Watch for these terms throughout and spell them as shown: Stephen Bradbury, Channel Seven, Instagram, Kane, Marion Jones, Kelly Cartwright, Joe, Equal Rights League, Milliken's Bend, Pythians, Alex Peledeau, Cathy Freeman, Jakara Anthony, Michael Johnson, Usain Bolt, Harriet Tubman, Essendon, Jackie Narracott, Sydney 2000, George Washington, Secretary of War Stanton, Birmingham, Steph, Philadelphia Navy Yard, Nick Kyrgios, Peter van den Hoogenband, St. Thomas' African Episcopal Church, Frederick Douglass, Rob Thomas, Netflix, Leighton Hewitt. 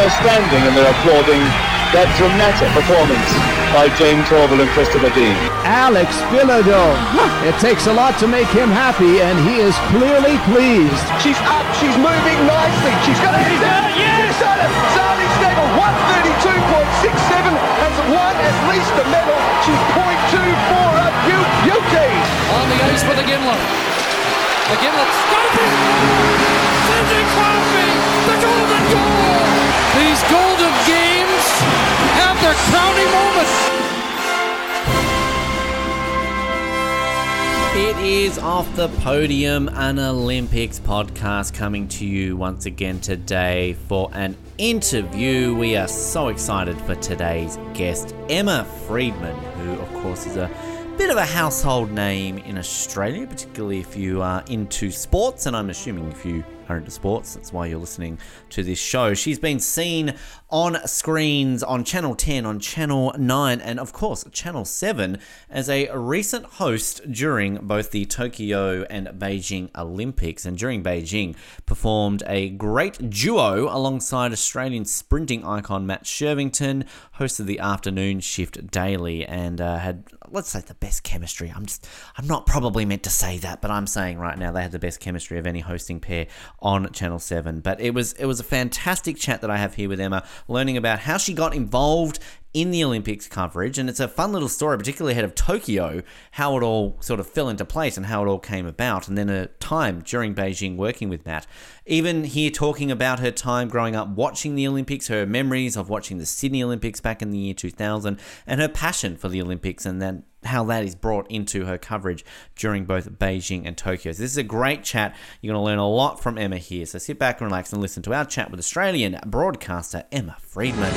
they're standing and they're applauding that dramatic performance by Jayne Torvill and Christopher Dean. Alex Peledeau. It takes a lot to make him happy, and he is clearly pleased. She's up, she's moving nicely, she's got it. Yes! Sally Snaggle, 132.67, has won at least the medal. She's 0.24 up. UK on the ice for the Gimlet. The Gimlet stopping. Cindy Crosby, the golden goal. These golden games have their crowning moments. It is Off the Podium, an Olympics podcast coming to you once again today for an interview. We are so excited for today's guest, Emma Freedman, who, of course, is a bit of a household name in Australia, particularly if you are into sports, and I'm assuming if you are into sports, that's why you're listening to this show. She's been seen on screens on Channel 10, on Channel 9, and of course Channel 7 as a recent host during both the Tokyo and Beijing Olympics, and during Beijing performed a great duo alongside Australian sprinting icon Matt Shirvington, hosted the afternoon shift daily, and had, let's say, the best chemistry. I'm not probably meant to say that, but I'm saying right now they had the best chemistry of any hosting pair on Channel 7. But it was a fantastic chat that I have here with Emma, learning about how she got involved in the Olympics coverage, and it's a fun little story, particularly ahead of Tokyo, how it all sort of fell into place and how it all came about, and then a time during Beijing working with Matt. Even here talking about her time growing up watching the Olympics, her memories of watching the Sydney Olympics back in the year 2000, and her passion for the Olympics, and then how that is brought into her coverage during both Beijing and Tokyo. So this is a great chat. You're going to learn a lot from Emma here. So sit back and relax and listen to our chat with Australian broadcaster Emma Freedman.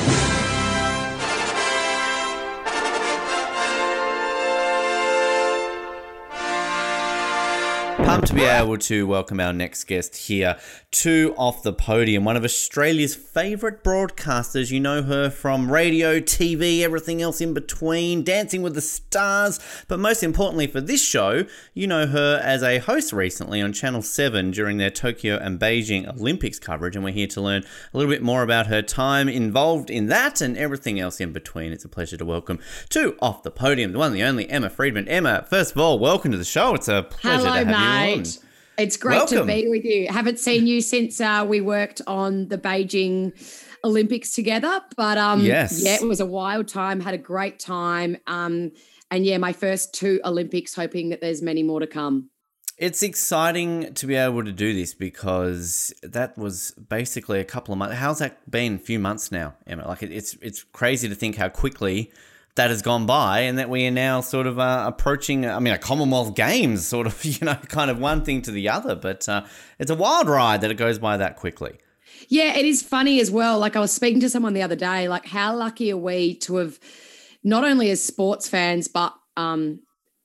Pumped to be able to welcome our next guest here to Off the Podium, one of Australia's favourite broadcasters. You know her from radio, TV, everything else in between, Dancing with the Stars. But most importantly for this show, you know her as a host recently on Channel 7 during their Tokyo and Beijing Olympics coverage. And we're here to learn a little bit more about her time involved in that and everything else in between. It's a pleasure to welcome to Off the Podium, the one and the only Emma Freedman. Emma, first of all, welcome to the show. It's a pleasure to have you. It's great to be with you. Haven't seen you since we worked on the Beijing Olympics together, but yeah, it was a wild time. Had a great time, and yeah, my first two Olympics. Hoping that there's many more to come. It's exciting to be able to do this because that was basically a couple of months. How's that been? A few months now, Emma. Like it's crazy to think how quickly that has gone by, and that we are now sort of approaching, a Commonwealth Games, sort of, kind of one thing to the other. But it's a wild ride that it goes by that quickly. Yeah, it is funny as well. Like I was speaking to someone the other day, like how lucky are we to have, not only as sports fans, but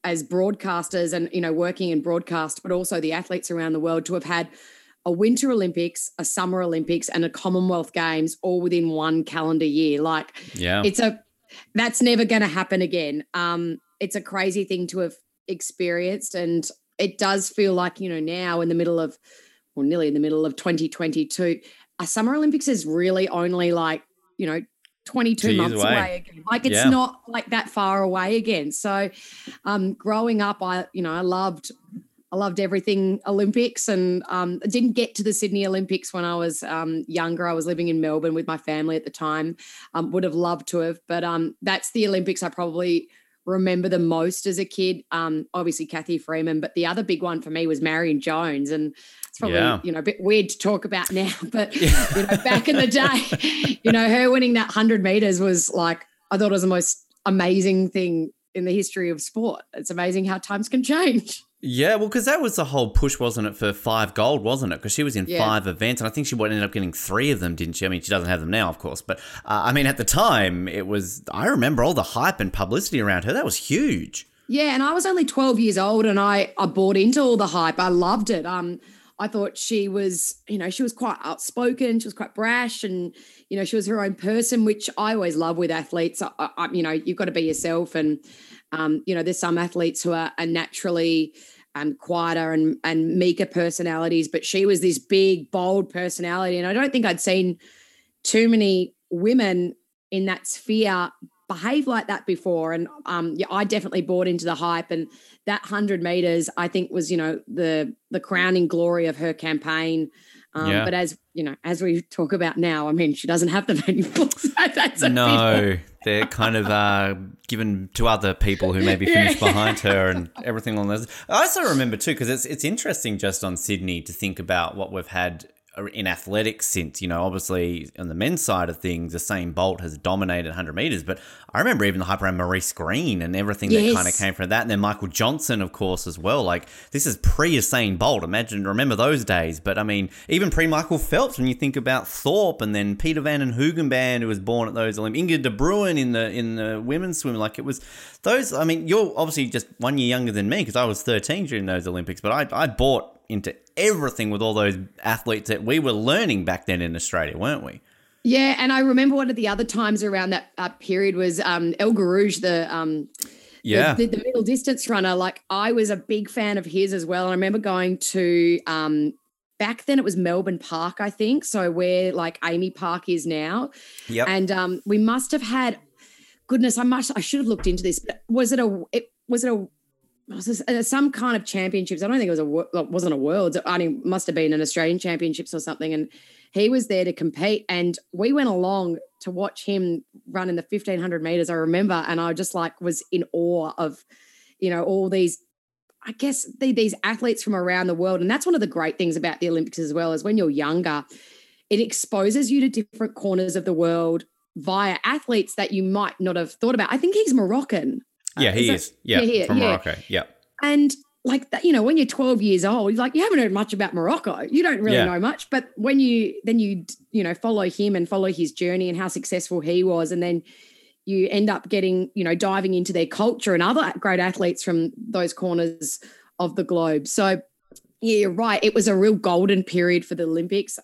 as broadcasters and, working in broadcast, but also the athletes around the world to have had a Winter Olympics, a Summer Olympics and a Commonwealth Games all within one calendar year. Like that's never going to happen again. It's a crazy thing to have experienced, and it does feel like, now in the middle of, or nearly in the middle of 2022, a Summer Olympics is really only like, 22 months away again. Like it's not like that far away again. So growing up, I loved everything Olympics, and I didn't get to the Sydney Olympics when I was younger. I was living in Melbourne with my family at the time. Would have loved to have, but that's the Olympics I probably remember the most as a kid. Obviously Cathy Freeman, but the other big one for me was Marion Jones, and it's probably a bit weird to talk about now, but back in the day, her winning that 100 meters was like, I thought it was the most amazing thing in the history of sport. It's amazing how times can change. Yeah, well, because that was the whole push, wasn't it, for 5 gold, wasn't it? Because she was in 5 events, and I think she ended up getting 3 of them, didn't she? I mean, she doesn't have them now, of course, but at the time, it was, I remember all the hype and publicity around her. That was huge. Yeah, and I was only 12 years old, and I bought into all the hype. I loved it. I thought she was, she was quite outspoken, she was quite brash, and, she was her own person, which I always love with athletes. I you've got to be yourself, and there's some athletes who are naturally quieter and meeker personalities, but she was this big, bold personality. And I don't think I'd seen too many women in that sphere behave like that before. And yeah, I definitely bought into the hype, and that 100 metres I think was, you know, the crowning glory of her campaign. Yeah. But as, you know, as we talk about now, I mean, she doesn't have that many books. No, they're kind of given to other people who maybe finished behind her and everything along those. I also remember too, because it's interesting just on Sydney to think about what we've had in athletics since, you know, obviously on the men's side of things, Usain Bolt has dominated 100 metres, but I remember even the hype around Maurice Green and everything that kind of came from that, and then Michael Johnson, of course, as well. Like, this is pre-Usain Bolt. Remember those days. But, I mean, even pre-Michael Phelps, when you think about Thorpe and then Peter Van den Hoogenband, who was born at those Olympics, Inge de Bruin in the women's swim, like it was those. I mean, you're obviously just 1 year younger than me because I was 13 during those Olympics, but I bought into everything with all those athletes that we were learning back then in Australia, weren't we? Yeah, and I remember one of the other times around that period was El Guruj, the middle distance runner. Like, I was a big fan of his as well. And I remember going to back then it was Melbourne Park, I think, so where like Amy Park is now. Yep. And we must have had, goodness, I should have looked into this, but was it some kind of championships? I don't think it wasn't a world. I mean, it must have been an Australian championships or something. And he was there to compete, and we went along to watch him run in the 1500 meters. I remember, and I just like was in awe of, you know, all these, I guess these athletes from around the world. And that's one of the great things about the Olympics as well, is when you're younger, it exposes you to different corners of the world via athletes that you might not have thought about. I think he's Moroccan. Yeah, he is. From Morocco. Yeah. And like that, you know, when you're 12 years old, like you haven't heard much about Morocco. You don't really know much. But when you follow him and follow his journey and how successful he was, and then you end up getting, you know, diving into their culture and other great athletes from those corners of the globe. So, yeah, you're right. It was a real golden period for the Olympics.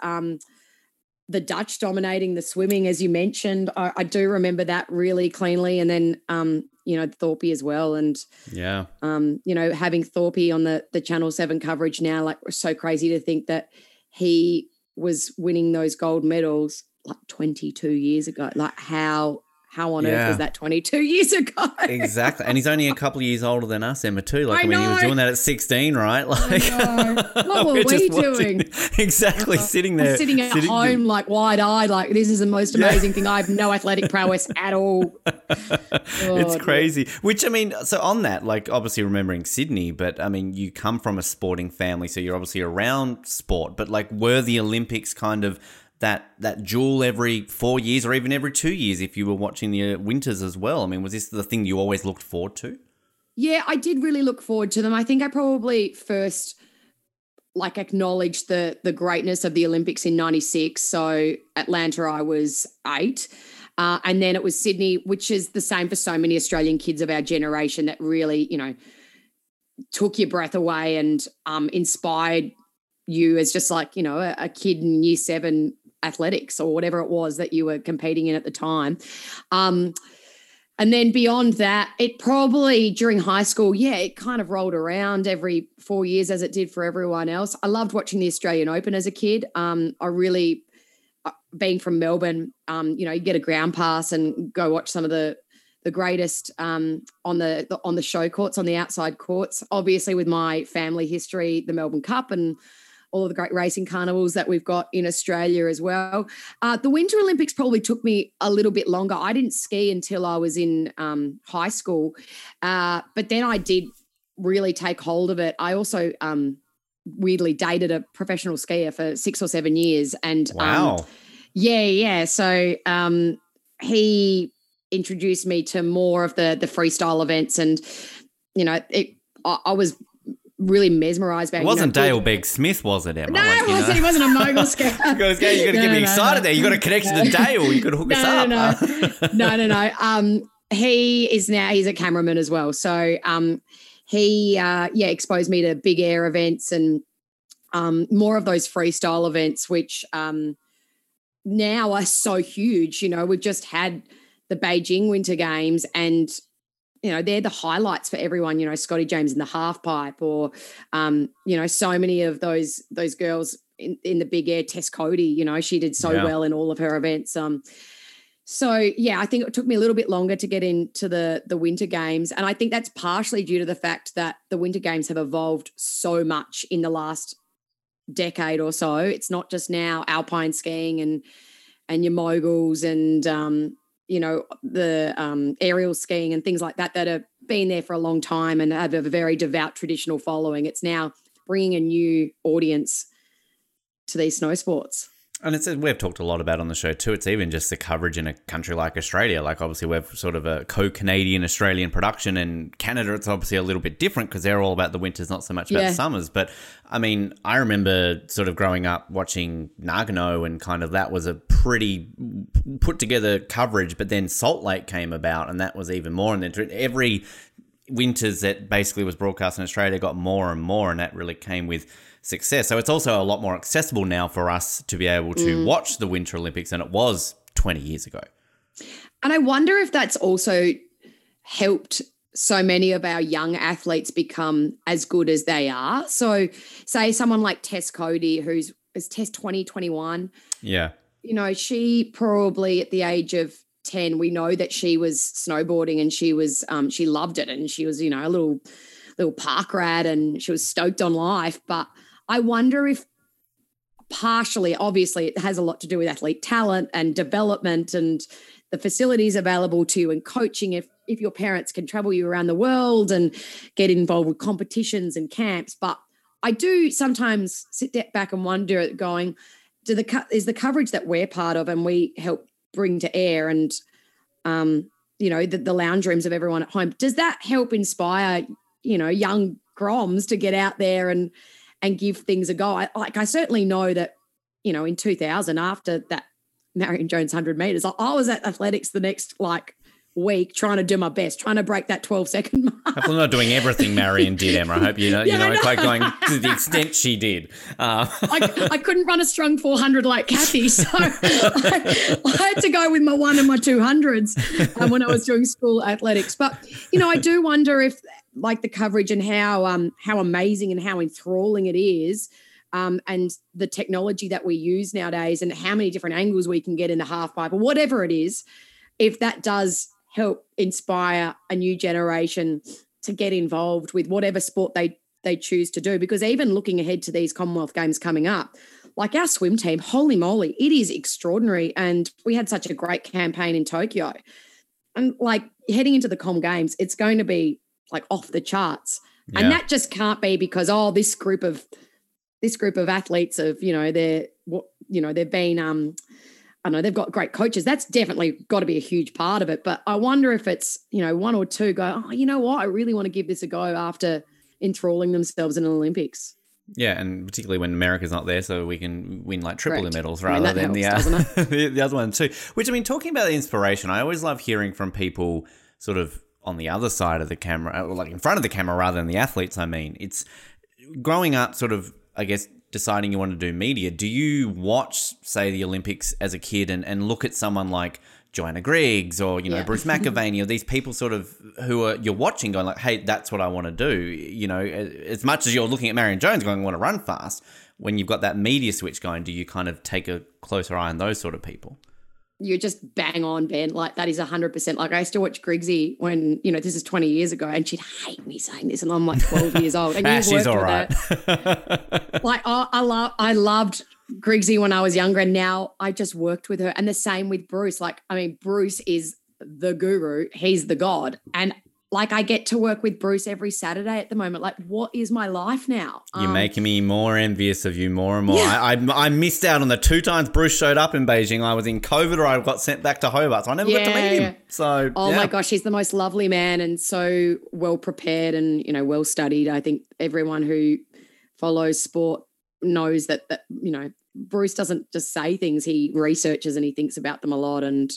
The Dutch dominating the swimming, as you mentioned. I do remember that really cleanly. And then, you know, Thorpe as well. And, you know, having Thorpe on the Channel 7 coverage now, like, was so crazy to think that he was winning those gold medals like 22 years ago. Like, how on earth was that 22 years ago? Exactly. And he's only a couple of years older than us, Emma, too. Like, I mean, he was doing that at 16, right? Like, what were we doing? Exactly. Sitting there. Sitting at home, like, wide-eyed, like, this is the most amazing thing. I have no athletic prowess at all. It's crazy. Which, I mean, so on that, like, obviously remembering Sydney, but, I mean, you come from a sporting family, so you're obviously around sport. But, like, were the Olympics kind of that jewel every 4 years, or even every 2 years if you were watching the winters as well? I mean, was this the thing you always looked forward to? Yeah, I did really look forward to them. I think I probably first, like, acknowledged the greatness of the Olympics in 96. So Atlanta, I was 8. And then it was Sydney, which is the same for so many Australian kids of our generation, that really, you know, took your breath away and inspired you as just like, you know, a kid in year 7 athletics or whatever it was that you were competing in at the time. And then beyond that, it probably during high school, it kind of rolled around every 4 years as it did for everyone else. I loved watching the Australian Open as a kid. I really, being from Melbourne, you know, you get a ground pass and go watch some of the greatest on the show courts, on the outside courts. Obviously with my family history, the Melbourne Cup and all of the great racing carnivals that we've got in Australia as well. The Winter Olympics probably took me a little bit longer. I didn't ski until I was in high school, but then I did really take hold of it. I also weirdly dated a professional skier for 6 or 7 years. And wow. So he introduced me to more of the freestyle events, and, you know, I was really mesmerised by it. It wasn't Dale Begg-Smith, was it, Emma? No, like, it wasn't a mogul scouter. You've got to get me excited there. You've got a connection to Dale. You could hook us up. No. He is now, he's a cameraman as well. So he, exposed me to big air events and more of those freestyle events, which now are so huge. You know, we've just had the Beijing Winter Games, and, you know, they're the highlights for everyone, you know, Scotty James in the half pipe, or, you know, so many of those girls in the big air, Tess Coady, you know, she did so well in all of her events. So, yeah, I think it took me a little bit longer to get into the Winter Games, and I think that's partially due to the fact that the Winter Games have evolved so much in the last decade or so. It's not just now alpine skiing and your moguls and, you know, the aerial skiing and things like that that have been there for a long time and have a very devout traditional following. It's now bringing a new audience to these snow sports. And it's, we've talked a lot about on the show too, it's even just the coverage in a country like Australia. Like, obviously we're sort of a co-Canadian Australian production, and Canada it's obviously a little bit different because they're all about the winters, not so much about the summers. But I mean, I remember sort of growing up watching Nagano, and kind of that was a pretty put together coverage, but then Salt Lake came about and that was even more. And then every winters that basically was broadcast in Australia got more and more, and that really came with success. So it's also a lot more accessible now for us to be able to watch the Winter Olympics than it was 20 years ago. And I wonder if that's also helped so many of our young athletes become as good as they are. So say someone like Tess Coady, who's Tess 2021. Yeah. You know, she probably at the age of 10, we know that she was snowboarding and she was she loved it, and she was, you know, a little park rat, and she was stoked on life. But I wonder if partially, obviously it has a lot to do with athlete talent and development and the facilities available to you and coaching, if your parents can travel you around the world and get involved with competitions and camps. But I do sometimes sit back and wonder, going, is the coverage that we're part of and we help bring to air, and you know, the lounge rooms of everyone at home, does that help inspire, you know, young groms to get out there and give things a go? I certainly know that, you know, in 2000, after that Marion Jones 100 metres, I was at athletics the next week trying to do my best, trying to break that 12-second mark. Hopefully not doing everything Marion did, Emma. I hope you know, quite going to the extent she did. I couldn't run a strung 400 like Cathy, so I had to go with my 1 and my 200s when I was doing school athletics. But, you know, I do wonder if the coverage and how amazing and how enthralling it is, and the technology that we use nowadays and how many different angles we can get in the half pipe or whatever it is, if that does help inspire a new generation to get involved with whatever sport they choose to do. Because even looking ahead to these Commonwealth Games coming up, like our swim team, holy moly, it is extraordinary. And we had such a great campaign in Tokyo. And heading into the Com Games, it's going to be off the charts. Yeah. And that just can't be because, this group of athletes have, you know, they've been, I know they've got great coaches. That's definitely got to be a huge part of it. But I wonder if it's, you know, one or two go, oh, you know what, I really want to give this a go after enthralling themselves in an Olympics. Yeah, and particularly when America's not there, so we can win triple the medals rather than helps, the other one too. Which, I mean, talking about the inspiration, I always love hearing from people sort of on the other side of the camera, in front of the camera rather than the athletes, I mean. It's growing up sort of, I guess, deciding you want to do media. Do you watch, say, the Olympics as a kid and look at someone like Johanna Griggs or, you know, Bruce McAvaney or these people sort of who are, you're watching going like, hey, that's what I want to do. You know, as much as you're looking at Marion Jones going, I want to run fast, when you've got that media switch going, do you kind of take a closer eye on those sort of people? You're just bang on, Ben. That is 100%. I used to watch Griggsy when, you know, this is 20 years ago, and she'd hate me saying this, and I'm 12 years old. And she's all right. I loved Griggsy when I was younger, and now I just worked with her. And the same with Bruce. I mean, Bruce is the guru. He's the god. And I get to work with Bruce every Saturday at the moment. What is my life now? You're making me more envious of you more and more. Yeah. I missed out on the 2 times Bruce showed up in Beijing. I was in COVID or I got sent back to Hobart, so I never got to meet him. So, my gosh, he's the most lovely man and so well-prepared and, you know, well-studied. I think everyone who follows sport knows that, you know, Bruce doesn't just say things, he researches and he thinks about them a lot, and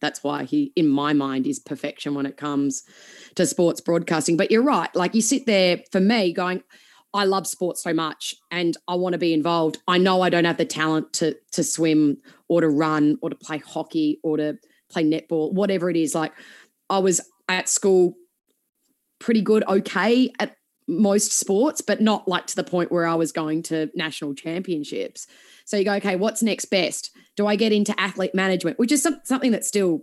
that's why he, in my mind, is perfection when it comes to sports broadcasting. But you're right, you sit there for me going, I love sports so much and I want to be involved. I know I don't have the talent to swim or to run or to play hockey or to play netball, whatever it is. I was at school pretty good, okay, at most sports, but not like to the point where I was going to national championships. So you go, okay, what's next best? Do I get into athlete management, which is something that still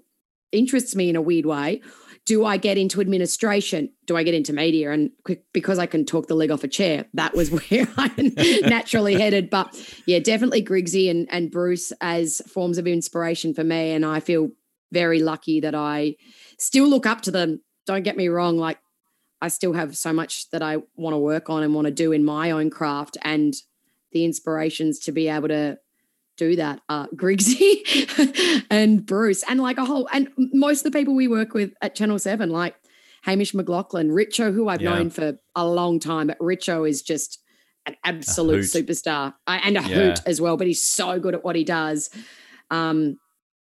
interests me in a weird way? Do I get into administration? Do I get into media? And because I can talk the leg off a chair, that was where I naturally headed. But yeah, definitely Griggsy and Bruce as forms of inspiration for me. And I feel very lucky that I still look up to them. Don't get me wrong. Like, I still have so much that I want to work on and want to do in my own craft, and the inspirations to be able to do that are Griggsy and Bruce, and like a whole, and most of the people we work with at Channel 7, like Hamish McLaughlin, Richo, who I've known for a long time, but Richo is just an absolute superstar and a hoot as well, but he's so good at what he does.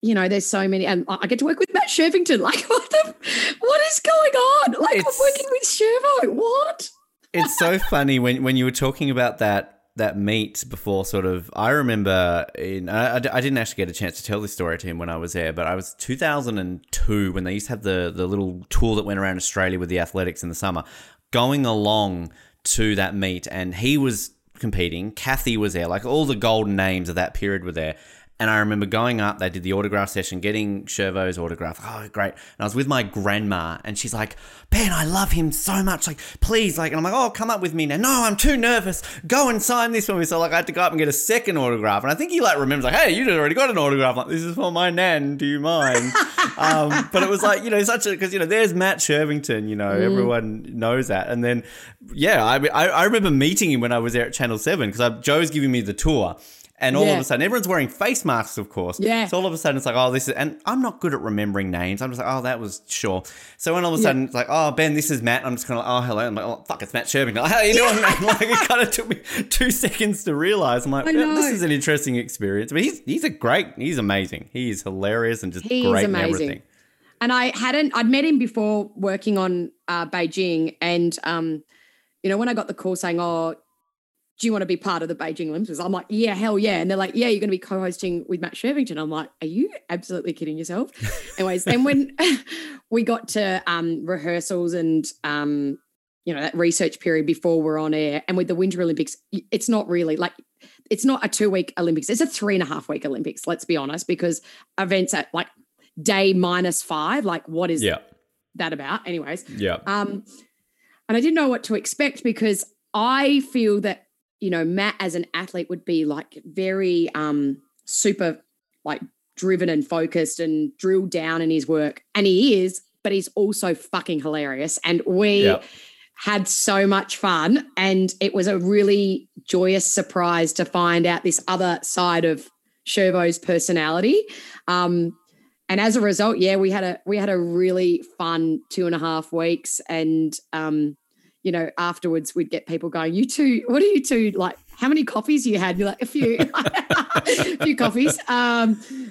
You know, there's so many, and I get to work with Matt Shirvington. Like, what is going on? Like, I'm working with Shervo. What? It's so funny when you were talking about that meet before. Sort of, I remember I didn't actually get a chance to tell this story to him when I was there, but I was 2002 when they used to have the little tour that went around Australia with the athletics in the summer, going along to that meet, and he was competing. Cathy was there. Like, all the golden names of that period were there. And I remember going up, they did the autograph session, getting Shervo's autograph. Oh, great. And I was with my grandma, and she's like, "Ben, I love him so much. Like, please." Like, and I'm like, "Oh, come up with me now." "No, I'm too nervous. Go and sign this for me." So, like, I had to go up and get a second autograph. And I think he, like, remembers, like, "Hey, you already got an autograph. Like, this is for my nan. Do you mind?" But it was like, you know, such a, because, you know, there's Matt Shirvington, you know, everyone knows that. And then, yeah, I remember meeting him when I was there at Channel 7 because Joe's giving me the tour. And all of a sudden, everyone's wearing face masks, of course. Yeah. So all of a sudden, it's like, oh, this is... And I'm not good at remembering names. I'm just like, oh, that was sure. So when all of a sudden, it's like, oh, Ben, this is Matt. I'm just kind of like, oh, hello. I'm like, oh, fuck, it's Matt Shirvington. Like, how are you doing, man? Like, it kind of took me 2 seconds to realise. I'm like, yeah, this is an interesting experience. But he's amazing. He is hilarious and just great and everything. And I'd met him before working on Beijing. And, you know, when I got the call saying, oh, do you want to be part of the Beijing Olympics? I'm like, yeah, hell yeah. And they're like, yeah, you're going to be co-hosting with Matt Shirvington. I'm like, are you absolutely kidding yourself? Anyways, then when we got to rehearsals and, you know, that research period before we're on air, and with the Winter Olympics, it's not really like, it's not a 2-week Olympics. It's a 3.5-week Olympics, let's be honest, because events at like day -5, like what is that about? Anyways. Yeah. And I didn't know what to expect because I feel that, you know, Matt as an athlete would be like very super like driven and focused and drilled down in his work. And he is, but he's also fucking hilarious. And we had so much fun, and it was a really joyous surprise to find out this other side of Shervo's personality. And as a result, we had a really fun 2.5 weeks, and you know, afterwards we'd get people going, "You two, what are you two like? How many coffees you had?" You're like, a few coffees.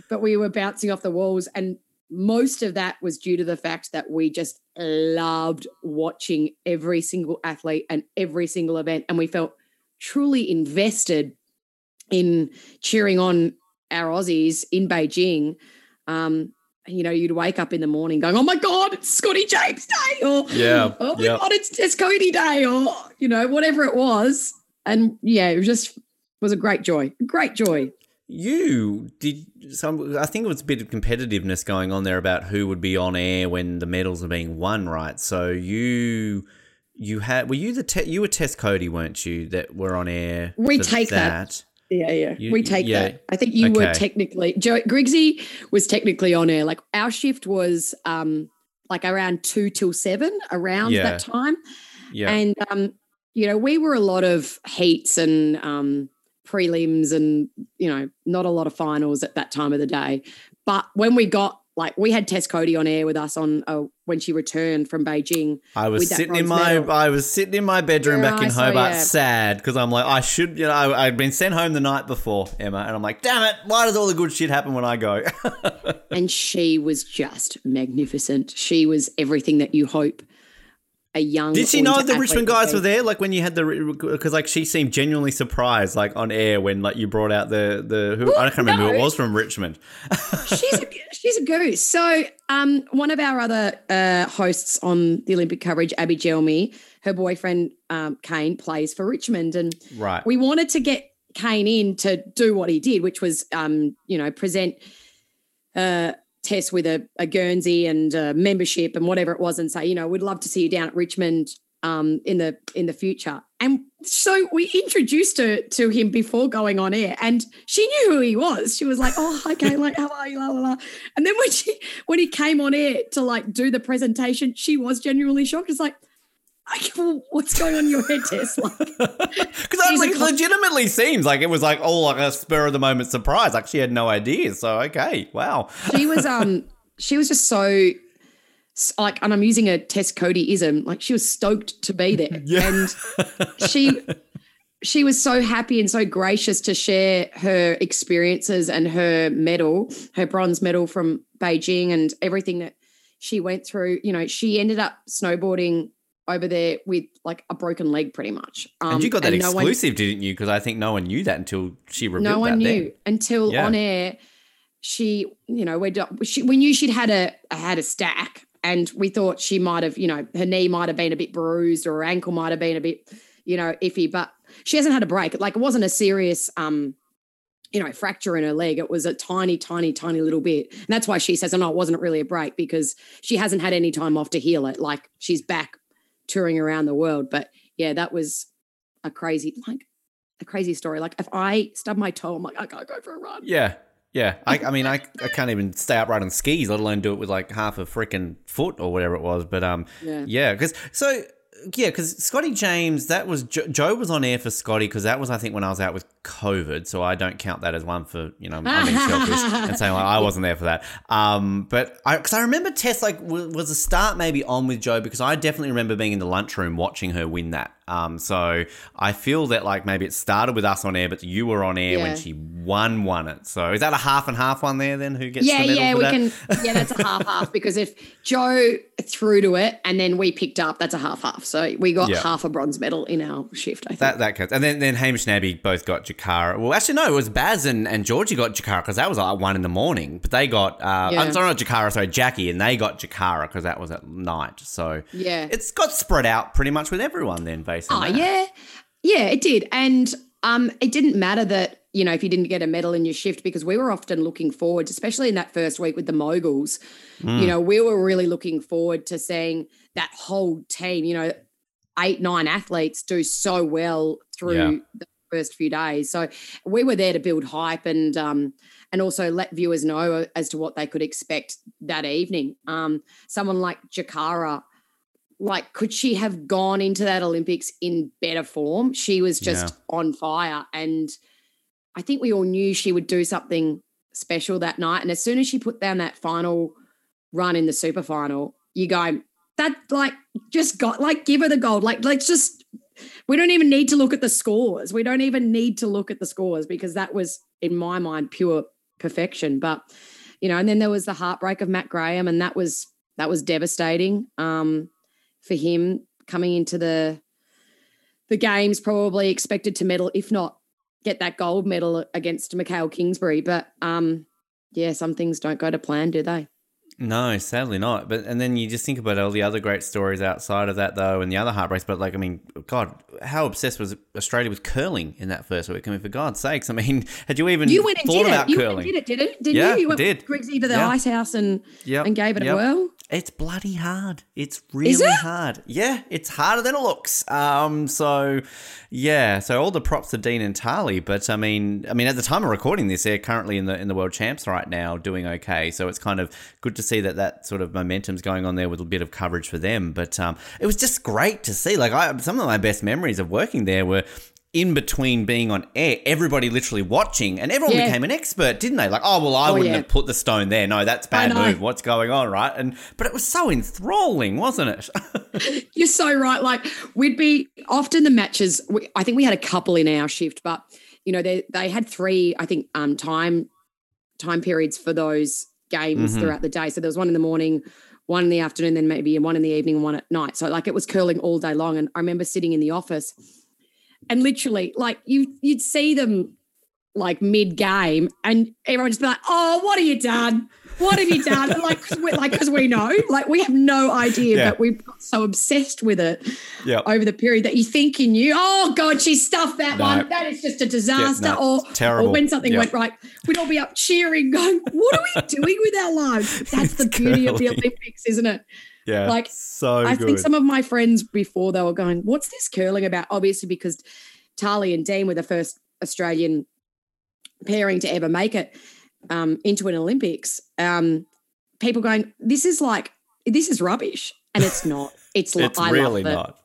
But we were bouncing off the walls, and most of that was due to the fact that we just loved watching every single athlete and every single event, and we felt truly invested in cheering on our Aussies in Beijing. You know, you'd wake up in the morning going, "Oh my God, it's Scotty James Day," or "Oh my God, it's Tess Coady Day," or, you know, whatever it was. And yeah, it was just a great joy. Great joy. You did some, I think it was a bit of competitiveness going on there about who would be on air when the medals are being won, right? So you were Tess Coady, weren't you, that were on air? We take that. Yeah. We take that. I think you were technically – Griggsy was technically on air. Like, our shift was like around 2 till 7, around that time. Yeah. And, you know, we were a lot of heats and prelims and, you know, not a lot of finals at that time of the day. But when we got – like, we had Tess Coady on air with us on when she returned from Beijing. I was sitting in my bedroom back in Hobart, sad, because I'm like, I should, you know, I'd been sent home the night before, Emma, and I'm like, damn it, why does all the good shit happen when I go? And she was just magnificent. She was everything that you hope a young. Did she know the Richmond guys were there? Like when you had the, because like she seemed genuinely surprised, like on air when like you brought out the who, I don't remember who it was from Richmond. she's a goose. So one of our other hosts on the Olympic coverage, Abby Gelmy, her boyfriend Kane plays for Richmond, and right, we wanted to get Kane in to do what he did, which was present Tess with a Guernsey and a membership and whatever it was, and say, you know, we'd love to see you down at Richmond in the future. And so we introduced her to him before going on air, and she knew who he was. She was like, "Oh, hi, Kane, like, how are you?" La, la, la. And then when he came on air to like do the presentation, she was genuinely shocked. It's like, what's going on in your head, Tess? Because it legitimately seems like it was like a spur of the moment surprise. Like she had no idea. So okay, wow. She was just so like, and I'm using a Tess Coady-ism. Like she was stoked to be there, yeah. And she was so happy and so gracious to share her experiences and her medal, her bronze medal from Beijing, and everything that she went through. You know, she ended up snowboarding over there with like a broken leg pretty much. And you got that exclusive, didn't you? Because I think no one knew that until she revealed that. No one knew until on air. She, you know, we knew she'd had a stack, and we thought she might have, you know, her knee might have been a bit bruised or her ankle might have been a bit, you know, iffy, but she hasn't had a break. Like it wasn't a serious, fracture in her leg. It was a tiny, tiny, tiny little bit. And that's why she says, oh, no, it wasn't really a break, because she hasn't had any time off to heal it. Like she's back touring around the world. But yeah, that was a crazy story. Like if I stub my toe, I'm like, I gotta go for a run. Yeah. I mean, I can't even stay upright on skis, let alone do it with like half a freaking foot or whatever it was. But because Scotty James, that was Joe was on air for Scotty because that was, I think, when I was out with COVID, so I don't count that as one for, you know, I'm being selfish and saying like, I wasn't there for that. But I remember Tess like was a start maybe on with Joe, because I definitely remember being in the lunchroom watching her win that. So I feel that like maybe it started with us on air, but you were on air when she won it. So is that a half and half one there then? Who gets the medal? Yeah, that's a half because if Joe threw to it and then we picked up, that's a half. So we got half a bronze medal in our shift, I think. That counts. And then Hamish and Abby both got Jakara. Well, actually, no, it was Baz and Georgie got Jakara because that was like 1 a.m, but they got Jackie, and they got Jakara because that was at night. So yeah, it's got spread out pretty much with everyone then. Yeah, it did. And it didn't matter that, you know, if you didn't get a medal in your shift, because we were often looking forward, especially in that first week with the moguls, you know, we were really looking forward to seeing that whole team, you know, 8, 9 athletes do so well through the first few days. So we were there to build hype and also let viewers know as to what they could expect that evening. Someone like Jakara, like, could she have gone into that Olympics in better form? She was just on fire, and I think we all knew she would do something special that night. And as soon as she put down that final run in the super final, you go, that, like, just got, like, give her the gold. Like, let's just, we don't even need to look at the scores. We don't even need to look at the scores, because that was, in my mind, pure perfection. But, you know, and then there was the heartbreak of Matt Graham, and that was devastating. For him coming into the games, probably expected to medal, if not get that gold medal against Mikhail Kingsbury. But, some things don't go to plan, do they? No, sadly not. But and then you just think about all the other great stories outside of that, though, and the other heartbreaks. But, like, I mean, God, how obsessed was Australia with curling in that first week? I mean, for God's sakes, I mean, had you even thought about curling? You went and did it, didn't you? Yeah, you went with Griggsy to the ice house and gave it a whirl. It's bloody hard. It's really hard. Yeah, it's harder than it looks. So all the props to Dean and Tali, but I mean, at the time of recording this, they're currently in the World Champs right now, doing okay. So it's kind of good to see that sort of momentum's going on there with a bit of coverage for them. But it was just great to see. Like, some of my best memories of working there were in between being on air, everybody literally watching, and everyone became an expert, didn't they? Like, oh, well, I wouldn't have put the stone there. No, that's bad move. What's going on, right? But it was so enthralling, wasn't it? You're so right. Like, we'd be often the matches, I think we had a couple in our shift, but, you know, they had 3, I think, time periods for those games throughout the day. So there was one in the morning, one in the afternoon, then maybe one in the evening and one at night. So like it was curling all day long. And I remember sitting in the office and literally like you'd see them like mid-game and everyone just be like, oh, what have you done? What have you done? And like, because we know, like we have no idea, but we got so obsessed with it over the period that you think you knew, oh God, she stuffed that one. That is just a disaster. Yeah, no, terrible. Or when something went right, we'd all be up cheering going, what are we doing with our lives? That's the beauty of the Olympics, isn't it? Yeah, like so I think some of my friends before they were going, what's this curling about? Obviously because Tali and Dean were the first Australian pairing to ever make it into an Olympics, people going, this is rubbish. And it's not. I really love it.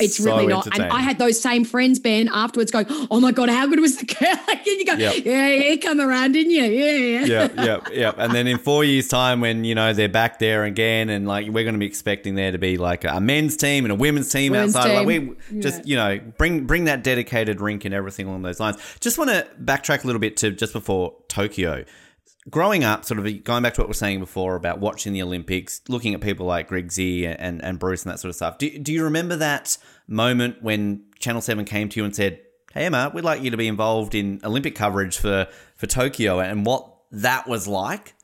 It's so really not. And I had those same friends, Ben, afterwards going, oh my God, how good was the curling? And you go, yeah, come around, didn't you? Yeah. And then in 4 years' time when, you know, they're back there again and, like, we're going to be expecting there to be, like, a men's team and a women's team outside. Like, we just, you know, bring that dedicated rink and everything along those lines. Just want to backtrack a little bit to just before Tokyo. Growing up, sort of going back to what we were saying before about watching the Olympics, looking at people like Griggsy and Bruce and that sort of stuff, do you remember that moment when Channel 7 came to you and said, hey, Emma, we'd like you to be involved in Olympic coverage for Tokyo, and what that was like?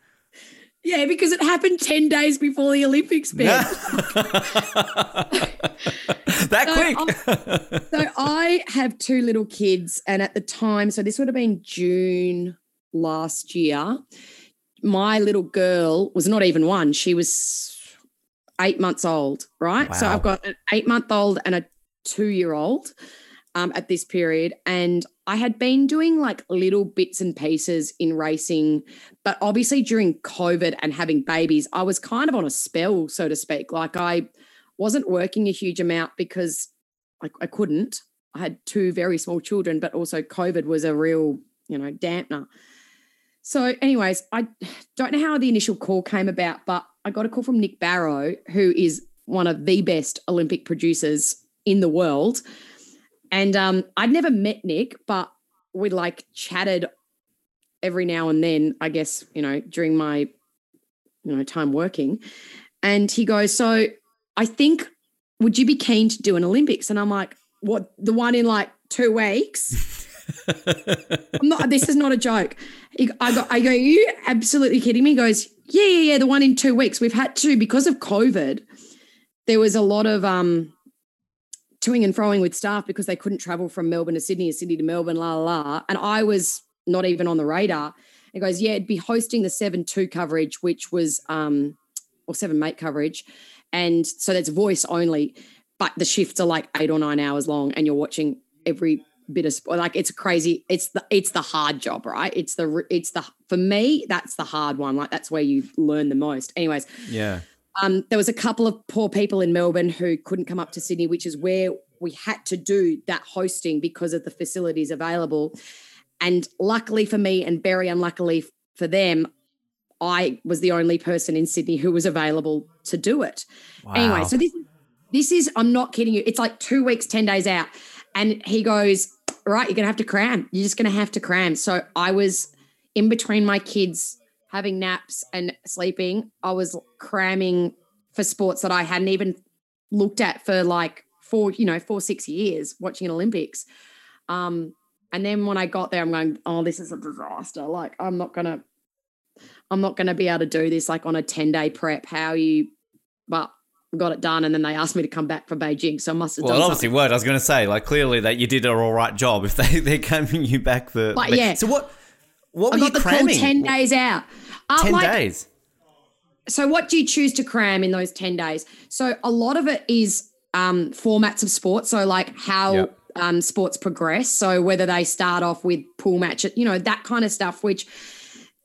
Yeah, because it happened 10 days before the Olympics, Ben. That quick. So I have two little kids, and at the time, so this would have been June last year, my little girl was not even one. She was 8 months old, right? Wow. So I've got an 8-month-old and a 2-year-old at this period. And I had been doing like little bits and pieces in racing, but obviously during COVID and having babies, I was kind of on a spell, so to speak. Like I wasn't working a huge amount because I couldn't. I had two very small children, but also COVID was a real, you know, dampener. So anyways, I don't know how the initial call came about, but I got a call from Nick Barrow, who is one of the best Olympic producers in the world. And I'd never met Nick, but we like chatted every now and then, I guess, you know, during my, you know, time working. And he goes, so I think, would you be keen to do an Olympics? And I'm like, what, the one in like 2 weeks? This is not a joke. I go, are you absolutely kidding me? He goes, yeah, the one in 2 weeks. We've had to, because of COVID, there was a lot of toing and froing with staff because they couldn't travel from Melbourne to Sydney or Sydney to Melbourne, And I was not even on the radar. He goes, yeah, it'd be hosting the 7-2 coverage, which was, or 7-8 coverage. And so that's voice only, but the shifts are like 8 or 9 hours long and you're watching every bit of sport. Like it's crazy. It's the hard job, right? It's the for me, that's the hard one. Like that's where you learn the most. Anyways, yeah. There was a couple of poor people in Melbourne who couldn't come up to Sydney, which is where we had to do that hosting because of the facilities available. And luckily for me, and very unluckily for them, I was the only person in Sydney who was available to do it. Wow. Anyway, so this is, I'm not kidding you, it's like 2 weeks, 10 days out. And he goes, right, you're going to have to cram. You're just going to have to cram. So I was in between my kids having naps and sleeping. I was cramming for sports that I hadn't even looked at for like 4, 6 years watching an Olympics. And then when I got there, I'm going, oh, this is a disaster. Like I'm not going to be able to do this like on a 10-day prep. But got it done, and then they asked me to come back from Beijing, so I must have done something. Well, obviously worked. I was going to say, like, clearly that you did an all right job if they're coming you back for... But yeah. So what were you cramming? I got the call 10 days out. 10 days? So what do you choose to cram in those 10 days? So a lot of it is formats of sports, so like how sports progress, so whether they start off with pool match, you know, that kind of stuff, which...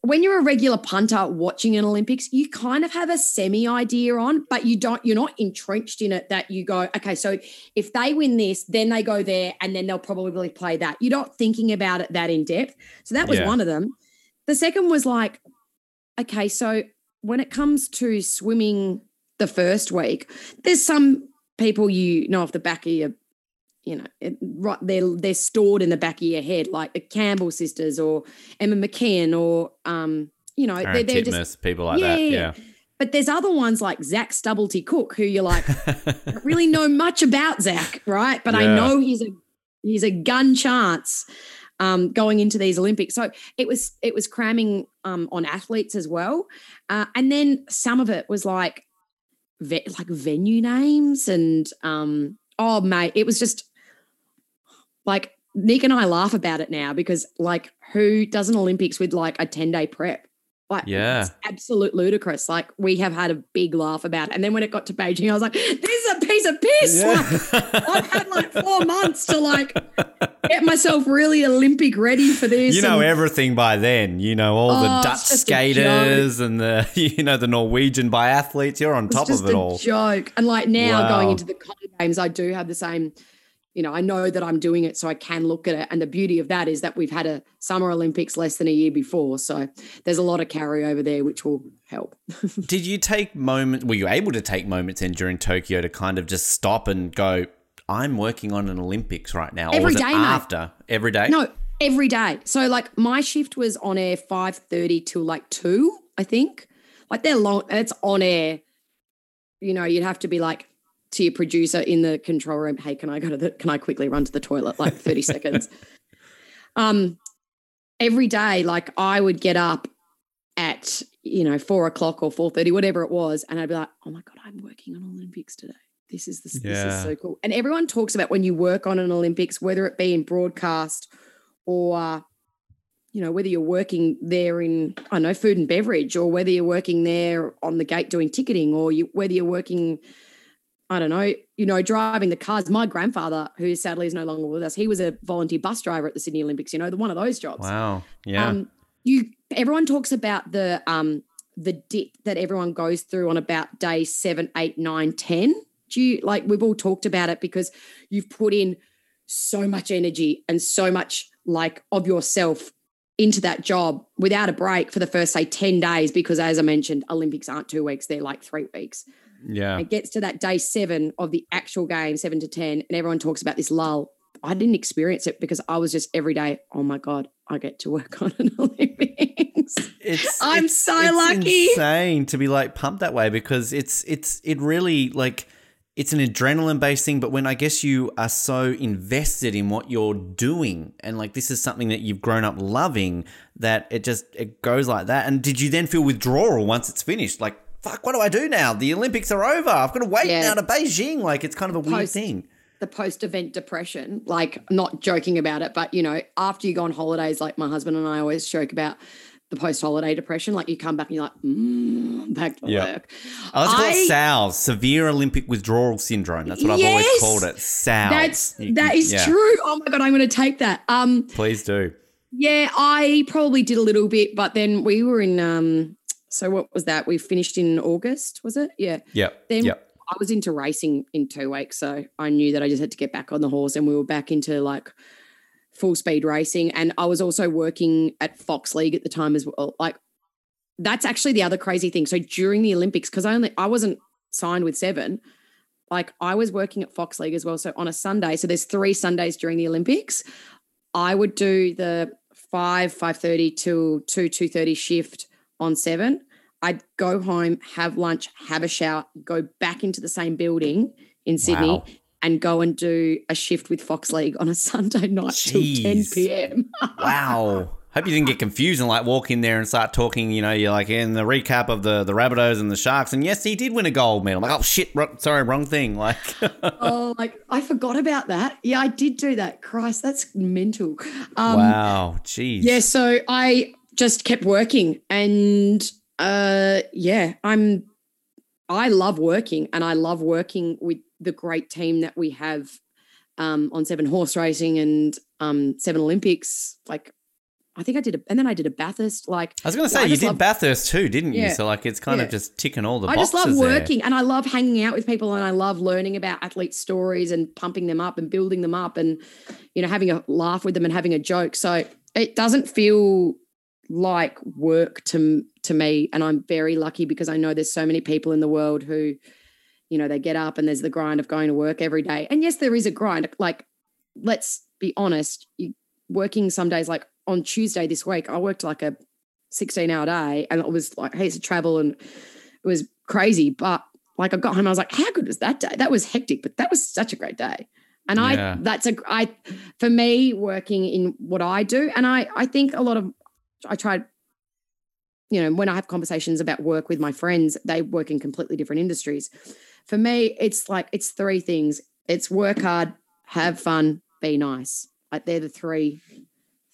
When you're a regular punter watching an Olympics, you kind of have a semi-idea on, but you're not entrenched in it that you go, okay, so if they win this, then they go there and then they'll probably play that. You're not thinking about it that in depth. So that was one of them. The second was like, okay, so when it comes to swimming the first week, there's some people you know off the back of your, you know, right, they're stored in the back of your head, like the Campbell sisters or Emma McKeon or, you know, Ariane Titmus, just people like that. Yeah. But there's other ones like Zach Stubblety Cook, who you're like, I don't really know much about Zach, right? But yeah. I know he's a gun chance going into these Olympics. So it was cramming on athletes as well, and then some of it was like venue names and oh mate, it was just like Nick and I laugh about it now because like who does an Olympics with like a 10-day prep? Like, yeah, it's absolute ludicrous. Like, we have had a big laugh about it. And then when it got to Beijing, I was like, this is a piece of piss. Yeah. Like, I've had like 4 months to like get myself really Olympic ready for this. You know everything by then. You know all the Dutch skaters and the, you know, the Norwegian biathletes. You're on top of it all. It's just a joke. And like now going into the Commonwealth Games, I do have the same, you know, I know that I'm doing it so I can look at it. And the beauty of that is that we've had a Summer Olympics less than a year before. So there's a lot of carryover there, which will help. Did you take moments, were you able to take moments in during Tokyo to kind of just stop and go, I'm working on an Olympics right now? Every day, mate. After? Every day? No, every day. So like my shift was on air 5:30 till like 2, I think. Like they're long, it's on air. You know, you'd have to be like, to your producer in the control room, hey, can I quickly run to the toilet like 30 seconds? Every day, like I would get up at, you know, 4 o'clock or 4:30, whatever it was, and I'd be like, oh my God, I'm working on Olympics today. This is so cool. And everyone talks about when you work on an Olympics, whether it be in broadcast or, you know, whether you're working there in, I don't know, food and beverage, or whether you're working there on the gate doing ticketing, or whether you're working, I don't know, you know, driving the cars. My grandfather, who sadly is no longer with us, he was a volunteer bus driver at the Sydney Olympics, you know, one of those jobs. Wow, yeah. Everyone talks about the dip that everyone goes through on about day 7, 8, 9, 10. We've all talked about it because you've put in so much energy and so much like of yourself into that job without a break for the first, say, 10 days because, as I mentioned, Olympics aren't 2 weeks, they're like 3 weeks. Yeah. It gets to that day 7 of the actual game, 7 to 10, and everyone talks about this lull. I didn't experience it because I was just every day, oh my God, I get to work on an Olympics. I'm so lucky. It's insane to be like pumped that way because it really like it's an adrenaline-based thing, but when I guess you are so invested in what you're doing and like this is something that you've grown up loving that it goes like that. And did you then feel withdrawal once it's finished? Like, fuck, what do I do now? The Olympics are over. I've got to wait now to Beijing. Like, it's kind of a weird thing. The post-event depression, like, not joking about it, but, you know, after you go on holidays, like my husband and I always joke about the post-holiday depression, like you come back and you're like, back to work. I was called SOWS, Severe Olympic Withdrawal Syndrome. That's what I've always called it, SOWS. That is true. Oh, my God, I'm going to take that. Please do. Yeah, I probably did a little bit, but then we were in so what was that? We finished in August, was it? Yeah. Yeah. Then I was into racing in 2 weeks, so I knew that I just had to get back on the horse, and we were back into like full speed racing. And I was also working at Fox League at the time as well. Like that's actually the other crazy thing. So during the Olympics, because I wasn't signed with Seven, like I was working at Fox League as well. So on a Sunday, so there's 3 Sundays during the Olympics, I would do the 5:30 till 2:30 shift on Seven. I'd go home, have lunch, have a shower, go back into the same building in Sydney and go and do a shift with Fox League on a Sunday night till 10 p.m. Wow. Hope you didn't get confused and like walk in there and start talking, you know, you're like in the recap of the Rabbitohs and the Sharks, and yes, he did win a gold medal. Like, oh shit, sorry, wrong thing. Like, oh, like I forgot about that. Yeah, I did do that. Christ, that's mental. Wow, jeez. Yeah, so I just kept working and I love working, and I love working with the great team that we have on Seven Horse Racing and Seven Olympics. Like I think I did and then I did a Bathurst. Like I was going to say, you did Bathurst too, didn't you? So like it's kind of just ticking all the boxes. I just love working there, and I love hanging out with people, and I love learning about athletes' stories and pumping them up and building them up and, you know, having a laugh with them and having a joke. So it doesn't feel like work to me, and I'm very lucky because I know there's so many people in the world who, you know, they get up and there's the grind of going to work every day. And yes, there is a grind. Like, let's be honest, working some days, like on Tuesday this week, I worked like a 16-hour day, and it was like, hey, it's a travel and It was crazy, but like I got home, I was like, how good was that day? That was hectic, but that was such a great day. And yeah. I for me, working in what I do, and I think a lot of, I tried, you know, when I have conversations about work with my friends, they work in completely different industries. For me, it's like, it's three things. It's work hard, have fun, be nice. Like they're the three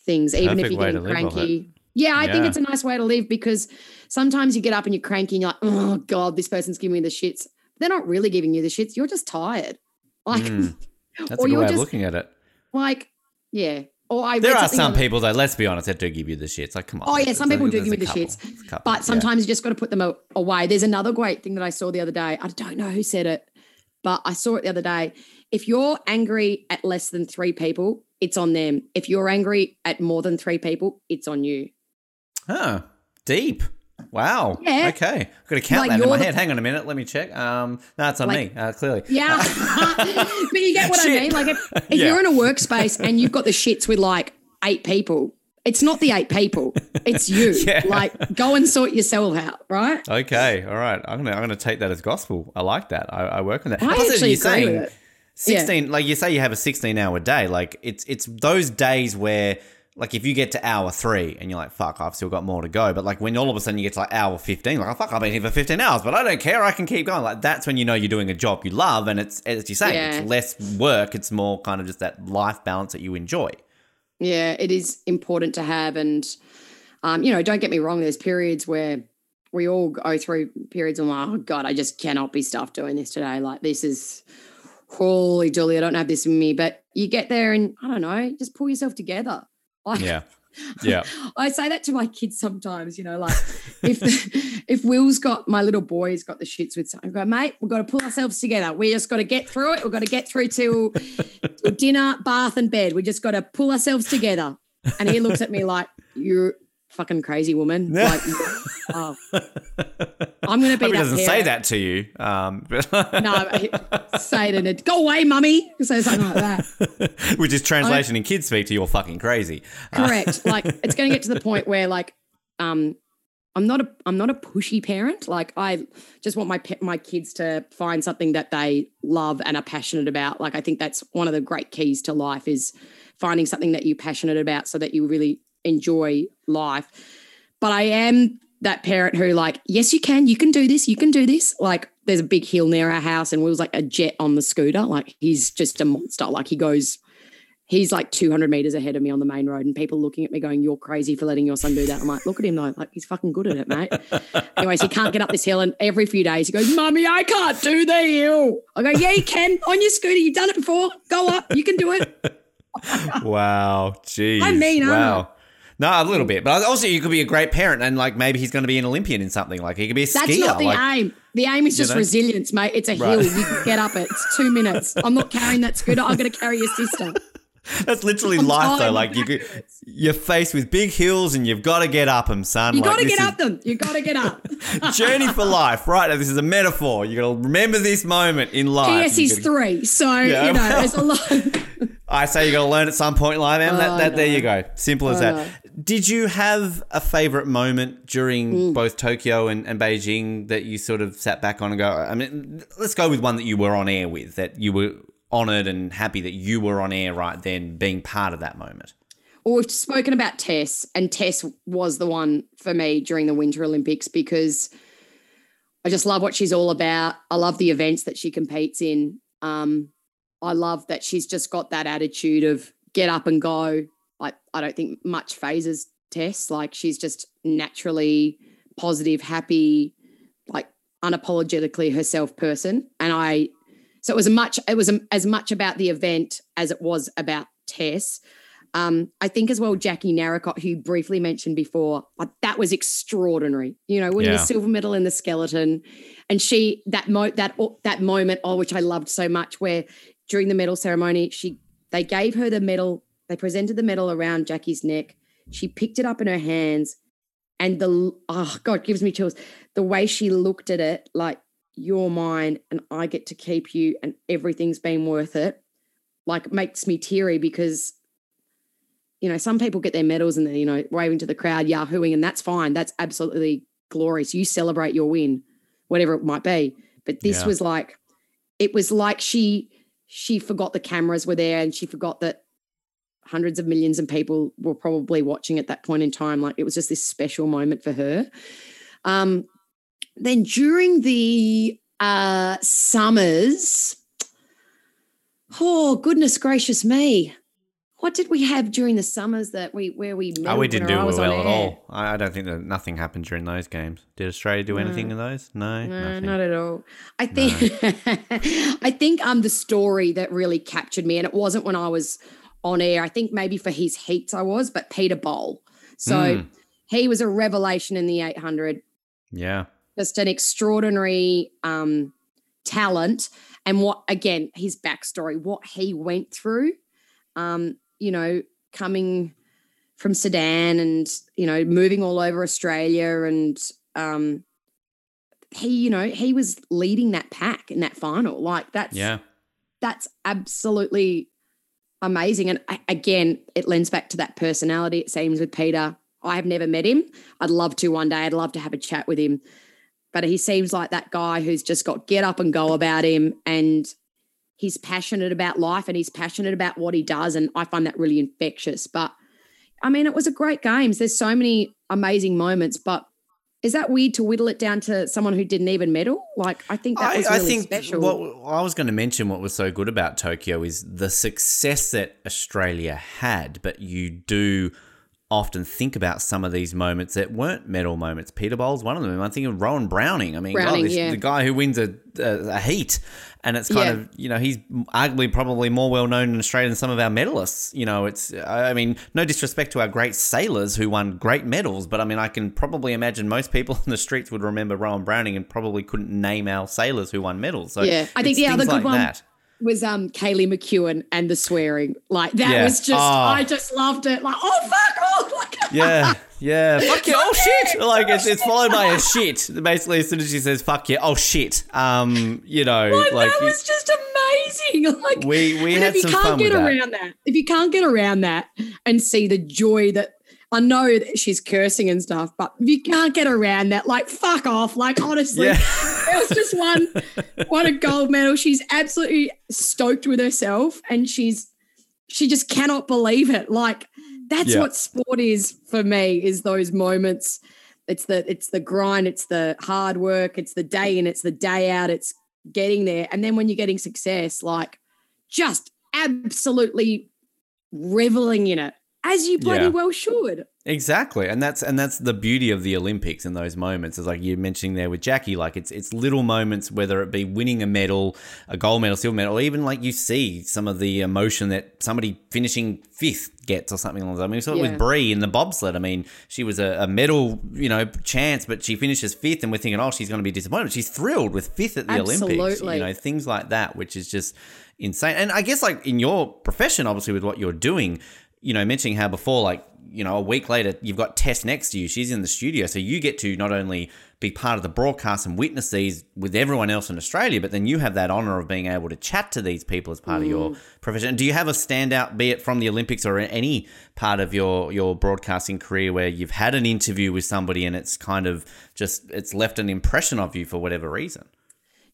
things, even if you're getting cranky. Yeah, I think it's a nice way to live, because sometimes you get up and you're cranky and you're like, oh God, this person's giving me the shits. They're not really giving you the shits. You're just tired. Like, that's a good way of looking at it. Like, yeah. There are some people, though, let's be honest, that do give you the shits. Like, come on. Oh, yeah, some people do give me the shits. But sometimes you just got to put them away. There's another great thing that I saw the other day. I don't know who said it, but I saw it the other day. If you're angry at less than three people, it's on them. If you're angry at more than three people, it's on you. Huh. Deep. Wow. Yeah. Okay. I've got to count that in my head. Hang on a minute. Let me check. No, it's on me, clearly. Yeah. But you get what I mean? Like if you're in a workspace and you've got the shits with like eight people, it's not the eight people. It's you. Yeah. Like go and sort yourself out, right? Okay. All right. I'm gonna take that as gospel. I like that. I work on that. I actually agree with it. 16 like you say you have a 16-hour day. Like it's those days where like if you get to hour 3 and you're like, fuck, I've still got more to go. But like when all of a sudden you get to like hour 15, like, oh, fuck, I've been here for 15 hours, but I don't care. I can keep going. Like that's when you know you're doing a job you love and it's, as you say, it's less work. It's more kind of just that life balance that you enjoy. Yeah, it is important to have. And, you know, don't get me wrong, there's periods where we all go through periods and like, oh, God, I just cannot be stuffed doing this today. Like this is holy dooly, I don't have this in me. But you get there and, I don't know, just pull yourself together. Yeah. I say that to my kids sometimes, you know, like if Will's got, my little boy's got the shits with something, I go, mate, we've got to pull ourselves together. We just got to get through it. We've got to get through till dinner, bath and bed. We just got to pull ourselves together. And he looks at me like, you're fucking crazy, woman. Like, oh, I'm going to be that. He doesn't say that to you. No, say it in it. Go away, mummy. Say something like that. Which is translation in kids speak to you're fucking crazy. Correct. Like it's going to get to the point where like, I'm not a pushy parent. Like I just want my kids to find something that they love and are passionate about. Like I think that's one of the great keys to life is finding something that you're passionate about so that you really enjoy life. But I am that parent who like, yes, you can do this. Like there's a big hill near our house and Will's like a jet on the scooter. Like he's just a monster. Like he's like 200 meters ahead of me on the main road and people looking at me going, you're crazy for letting your son do that. I'm like, look at him though. Like he's fucking good at it, mate. Anyways, he can't get up this hill and every few days he goes, mummy, I can't do the hill. I go, yeah, you can. On your scooter. You've done it before. Go up. You can do it. Wow. Jeez. I mean, wow. No, a little bit. But also you could be a great parent and, like, maybe he's going to be an Olympian in something. Like, he could be a skier. That's not the aim. The aim is just resilience, mate. It's a hill. You can get up it. It's 2 minutes. I'm not carrying that scooter. I'm going to carry your sister. That's literally life, though. Like, you're faced with big hills and you've got to get up them, son. You've got to get up them. You've got to get up. Journey for life, right? Now, this is a metaphor. You've got to remember this moment in life. PS is 3. So, you know, there's a lot. I say you got to learn at some point in life, Em. There you go. Simple as that. Did you have a favourite moment during both Tokyo and Beijing that you sort of sat back on and go, I mean, let's go with one that you were on air with, that you were honoured and happy that you were on air right then being part of that moment? Well, we've spoken about Tess, and Tess was the one for me during the Winter Olympics because I just love what she's all about. I love the events that she competes in. I love that she's just got that attitude of get up and go. Like, I don't think much phases Tess. Like, she's just naturally positive, happy, like unapologetically herself person. And it was as much about the event as it was about Tess. I think as well, Jackie Narracott, who you briefly mentioned before, like that was extraordinary. You know, winning the silver medal in the skeleton, and she that moment, which I loved so much, where during the medal ceremony, they gave her the medal. They presented the medal around Jackie's neck. She picked it up in her hands and it gives me chills. The way she looked at it, like, you're mine and I get to keep you and everything's been worth it. Like, it makes me teary because, you know, some people get their medals and they're, you know, waving to the crowd, yahooing, and that's fine. That's absolutely glorious. You celebrate your win. whatever it might be. But this was like, it was like she forgot the cameras were there, and she forgot that hundreds of millions of people were probably watching at that point in time. Like, it was just this special moment for her. Then during the summers, oh, goodness gracious me. What did we have during the summers that we met? Oh, we didn't do well at all. I don't think that nothing happened during those games. Did Australia do anything in those? No, not at all. I think the story that really captured me, and it wasn't when I was on air, I think maybe for his heats I was, but Peter Bowl. So he was a revelation in the 800. Yeah. Just an extraordinary talent. And what, again, his backstory, what he went through, you know, coming from Sudan and, you know, moving all over Australia. And he, you know, he was leading that pack in that final. Like, that's absolutely amazing. And again, it lends back to that personality, it seems, with Peter. I have never met him. I'd love to one day. I'd love to have a chat with him. But he seems like that guy who's just got get up and go about him, and he's passionate about life and he's passionate about what he does, and I find that really infectious. But, I mean, it was a great Games. There's so many amazing moments, but is that weird to whittle it down to someone who didn't even medal? Like, I think that was really special. What I was going to mention, what was so good about Tokyo is the success that Australia had, but you do often think about some of these moments that weren't medal moments. Peter Bowl's one of them. I'm thinking of Rohan Browning. I mean, the guy who wins a heat, and it's kind of, you know, he's arguably probably more well-known in Australia than some of our medalists. You know, it's, I mean, no disrespect to our great sailors who won great medals, but, I mean, I can probably imagine most people on the streets would remember Rohan Browning and probably couldn't name our sailors who won medals. So yeah, I think the other good one was Kaylee McEwen and the swearing. Like, that was just, I just loved it. Like, oh, fuck, oh, fuck. Yeah, fuck you, oh, shit. Like, it's followed by a shit. Basically, as soon as she says, fuck you, oh, shit. You know. Like that was just amazing. Like, we had some fun with that. If you can't get around that and see the joy that, I know that she's cursing and stuff, but if you can't get around that, like, fuck off. Like, honestly, it was just won a gold medal. She's absolutely stoked with herself, and she just cannot believe it. Like, that's what sport is for me, is those moments. It's the grind, it's the hard work, it's the day in, it's the day out, it's getting there. And then when you're getting success, like, just absolutely reveling in it. As you bloody well should. Exactly. And that's the beauty of the Olympics in those moments. It's like you're mentioning there with Jackie, like it's little moments, whether it be winning a medal, a gold medal, silver medal, or even like you see some of the emotion that somebody finishing fifth gets or something like that. I mean, we saw it with Brie in the bobsled. I mean, she was a medal, you know, chance, but she finishes fifth, and we're thinking, oh, she's going to be disappointed. She's thrilled with fifth at the Olympics. You know, things like that, which is just insane. And I guess, like, in your profession, obviously, with what you're doing, you know, mentioning how before, like, you know, a week later, you've got Tess next to you. She's in the studio. So you get to not only be part of the broadcast and witness these with everyone else in Australia, but then you have that honour of being able to chat to these people as part of your profession. Do you have a standout, be it from the Olympics or any part of your broadcasting career, where you've had an interview with somebody and it's kind of just, it's left an impression of you for whatever reason?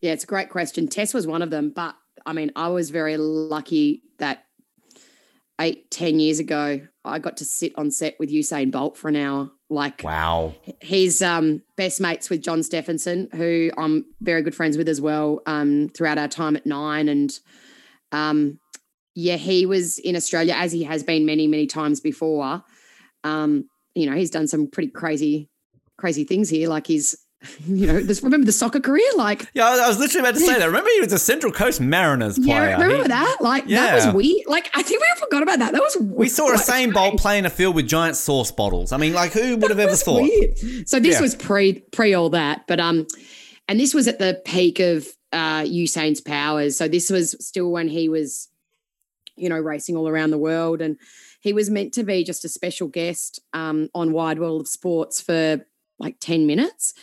Yeah, it's a great question. Tess was one of them, but, I mean, I was very lucky that 8-10 years ago, I got to sit on set with Usain Bolt for an hour. Like, wow. He's best mates with John Stephenson, who I'm very good friends with as well, throughout our time at Nine. And, he was in Australia, as he has been many, many times before. You know, he's done some pretty crazy, crazy things here. Like, he's, you know, remember the soccer career? Like, yeah, I was literally about to say that. Remember, he was a Central Coast Mariners player. Yeah, remember that? Like, that was weird. Like, I think we forgot about that. That was weird. We saw Usain Bolt play in a field with giant sauce bottles. I mean, like, who would have ever thought? Weird. So this was pre all that, but and this was at the peak of Usain's powers. So this was still when he was, you know, racing all around the world, and he was meant to be just a special guest on Wide World of Sports for like 10 minutes.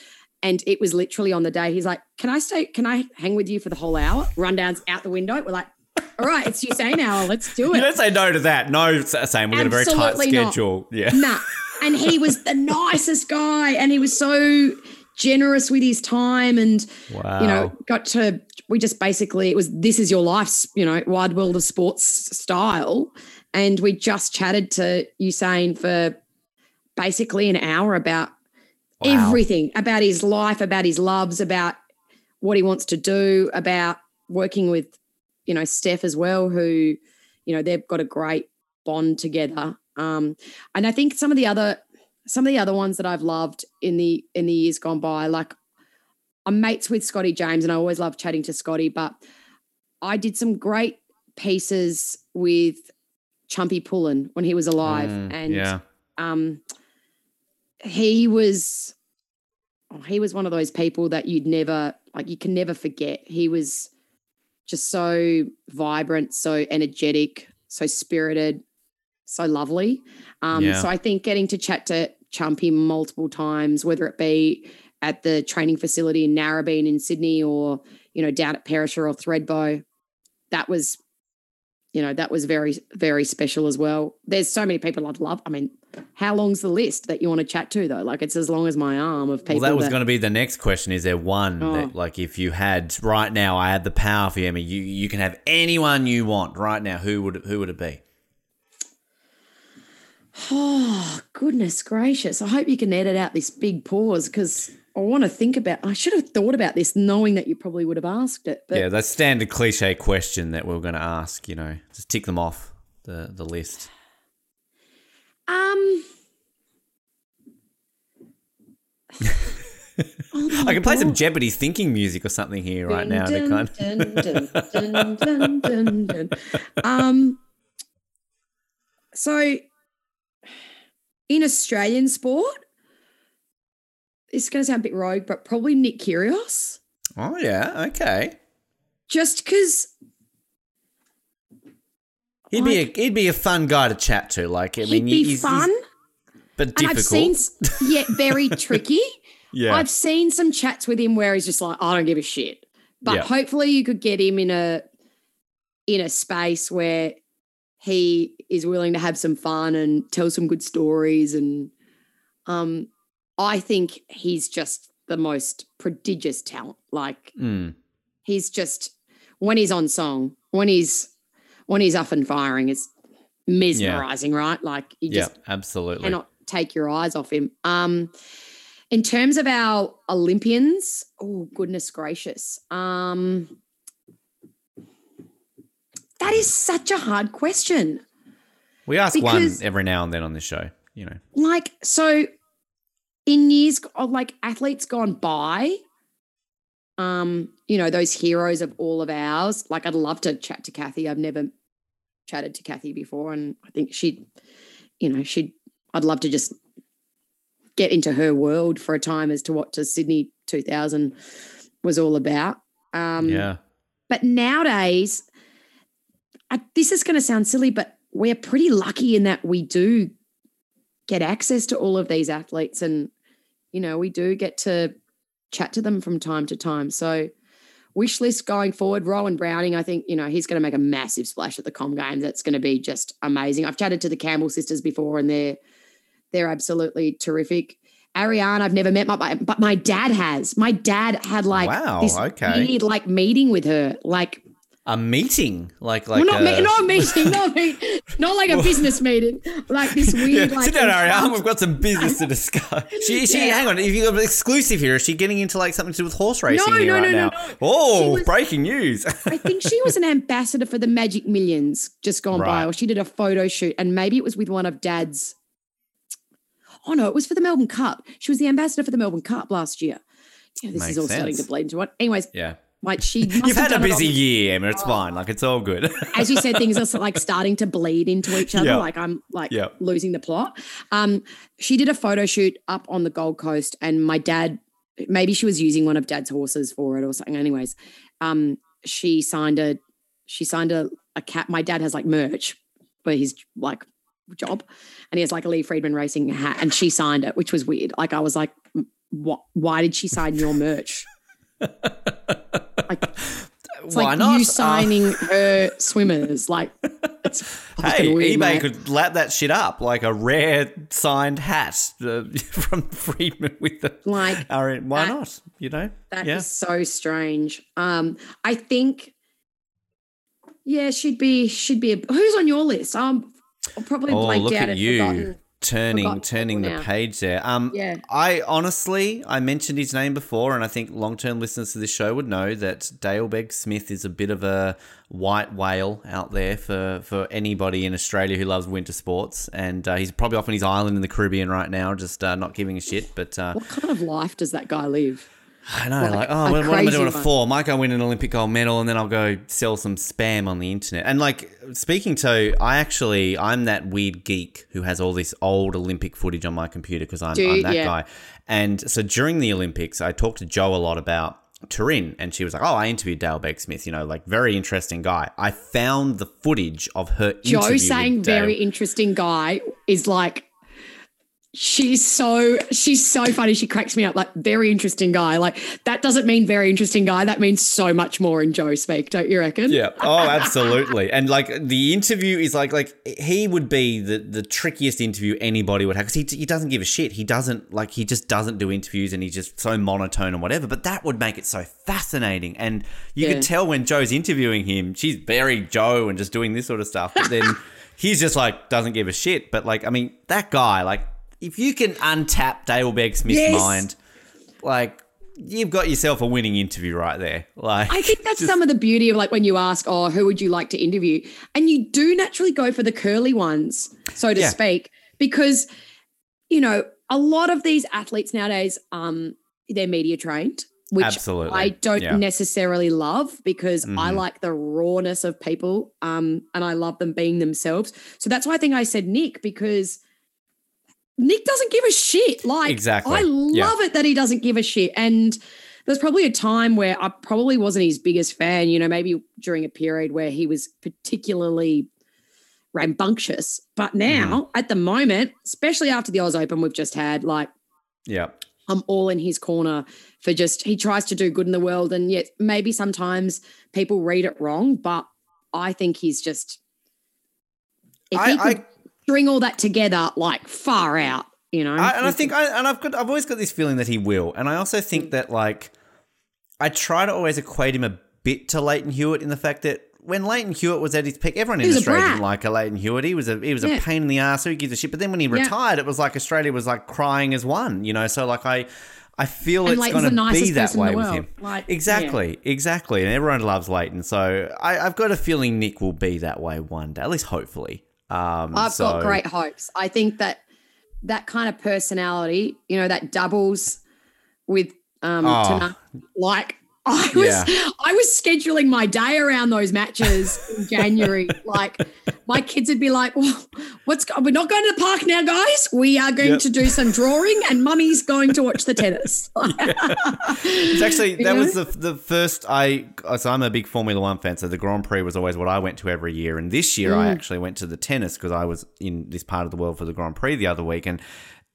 And it was literally on the day. He's like, can I hang with you for the whole hour? Rundown's out the window. We're like, all right, it's Usain hour. Let's do it. You don't say no to that. No, Usain, we've got a very tight schedule. Not. Yeah. Nah. And he was the nicest guy. And he was so generous with his time and, wow. We just basically, it was, this is your life's, wide world of sports style. And we just chatted to Usain for basically an hour about wow. everything, about his life, about his loves, about what he wants to do, about working with, Steph as well, who, they've got a great bond together. And I think some of the other ones that I've loved in the years gone by, like I'm mates with Scotty James and I always love chatting to Scotty, but I did some great pieces with Chumpy Pullen when he was alive. He was one of those people that you can never forget. He was just so vibrant, so energetic, so spirited, so lovely. So I think getting to chat to Chumpy multiple times, whether it be at the training facility in Narrabeen in Sydney or, down at Perisher or Thredbo, that was very, very special as well. There's so many people I'd love. I mean, how long's the list that you want to chat to though? Like it's as long as my arm of people. Well, that was going to be the next question. Is there one that like if you had right now, I had the power for you, Emma, you can have anyone you want right now. Who would it be? Oh, goodness gracious. I hope you can edit out this big pause because I should have thought about this knowing that you probably would have asked it. But yeah, that's standard cliche question that we're going to ask, just tick them off the list. I can play some Jeopardy thinking music or something here right now. So in Australian sport, this is going to sound a bit rogue, but probably Nick Kyrgios. Oh, yeah, okay. Just because he'd be a fun guy to chat to. Like, he's fun, but difficult. And I've seen, very tricky. Yeah, I've seen some chats with him where he's just like, I don't give a shit. But hopefully, you could get him in a space where he is willing to have some fun and tell some good stories. And I think he's just the most prodigious talent. Like he's just, when he's on song, when he's up and firing, it's mesmerizing, right? Like you just absolutely cannot take your eyes off him. In terms of our Olympians, oh, goodness gracious. That is such a hard question. We ask one every now and then on this show, Like, so in years, athletes gone by, those heroes of all of ours, like I'd love to chat to Cathy. I've never chatted to Cathy before and I think I'd love to just get into her world for a time as to what to Sydney 2000 was all about. But nowadays... this is going to sound silly, but we're pretty lucky in that we do get access to all of these athletes and, we do get to chat to them from time to time. So wish list going forward, Rohan Browning, I think, he's going to make a massive splash at the Com Games. That's going to be just amazing. I've chatted to the Campbell sisters before and they're absolutely terrific. Ariane, I've never met, but my dad has. My dad had weird meeting with her, like – a meeting, not like a business meeting, like this weird. Sit down, Ariane. We've got some business to discuss. Hang on. If you got an exclusive here, is she getting into like something to do with horse racing? No. Oh, breaking news! I think she was an ambassador for the Magic Millions just gone by, or she did a photo shoot, and maybe it was with one of Dad's. Oh no, it was for the Melbourne Cup. She was the ambassador for the Melbourne Cup last year. Yeah, this is all starting to bleed into one. Anyways, yeah. Like she You've had a busy year, Emma. It's fine. Like it's all good. As you said, things are like starting to bleed into each other. Yep. Like I'm like losing the plot. She did a photo shoot up on the Gold Coast and my dad, maybe she was using one of Dad's horses for it or something. Anyways, she signed a cap. My dad has like merch for his like job and he has like a Lee Freedman Racing hat and she signed it, which was weird. Like I was like, what? Why did she sign your merch? Like, it's why like not? You signing her swimmers. Like, Hey, eBay could lap that shit up, like a rare signed hat from Freedman with the why not? You know, that is so strange. I think, she'd be. Who's on your list? I'll probably blanked out and forgotten. Turning the page there. I honestly, I mentioned his name before, and I think long-term listeners to this show would know that Dale Begg-Smith is a bit of a white whale out there for anybody in Australia who loves winter sports, and he's probably off on his island in the Caribbean right now, just not giving a shit. But what kind of life does that guy live? I know, what am I doing it for? Might go win an Olympic gold medal and then I'll go sell some spam on the internet. And, speaking to, I'm that weird geek who has all this old Olympic footage on my computer because I'm that guy. And so during the Olympics, I talked to Joe a lot about Turin, and she was like, I interviewed Dale Begg-Smith, very interesting guy. I found the footage of her interview Joe saying very interesting guy is like, She's so funny. She cracks me up. Like, very interesting guy. Like, that doesn't mean very interesting guy. That means so much more in Joe speak, don't you reckon? Yeah. Oh, absolutely. And the interview is like he would be the trickiest interview anybody would have because he doesn't give a shit. He doesn't he just doesn't do interviews, and he's just so monotone and whatever. But that would make it so fascinating. And you could tell when Joe's interviewing him, she's very Joe and just doing this sort of stuff. But then he's just doesn't give a shit. But that guy if you can untap Dale Begg-Smith's mind, you've got yourself a winning interview right there. I think that's some of the beauty of when you ask, who would you like to interview? And you do naturally go for the curly ones, so to speak, because, a lot of these athletes nowadays, they're media trained, which I don't necessarily love because I like the rawness of people and I love them being themselves. So that's why I think I said Nick, because Nick doesn't give a shit. I love it that he doesn't give a shit. And there's probably a time where I probably wasn't his biggest fan, maybe during a period where he was particularly rambunctious. But now at the moment, especially after the Oz Open we've just had, I'm all in his corner for he tries to do good in the world. And yet maybe sometimes people read it wrong, but I think he's just – bring all that together, far out, I've always got this feeling that he will, and I also think that I try to always equate him a bit to Leighton Hewitt in the fact that when Leighton Hewitt was at his peak, everyone in Australia didn't like a Leighton Hewitt. He was a pain in the ass. Who gives a shit? But then when he retired, it was Australia was crying as one, So I feel and it's going to be that way with him. Exactly, and everyone loves Leighton. So I've got a feeling Nick will be that way one day, at least hopefully. I've got great hopes. I think that kind of personality, that doubles with tonight. I was scheduling my day around those matches in January. My kids would be like, well, we're not going to the park now, guys. We are going to do some drawing and mummy's going to watch the tennis. It's actually, was the first, so I'm a big Formula One fan, so the Grand Prix was always what I went to every year. And this year I actually went to the tennis because I was in this part of the world for the Grand Prix the other week. And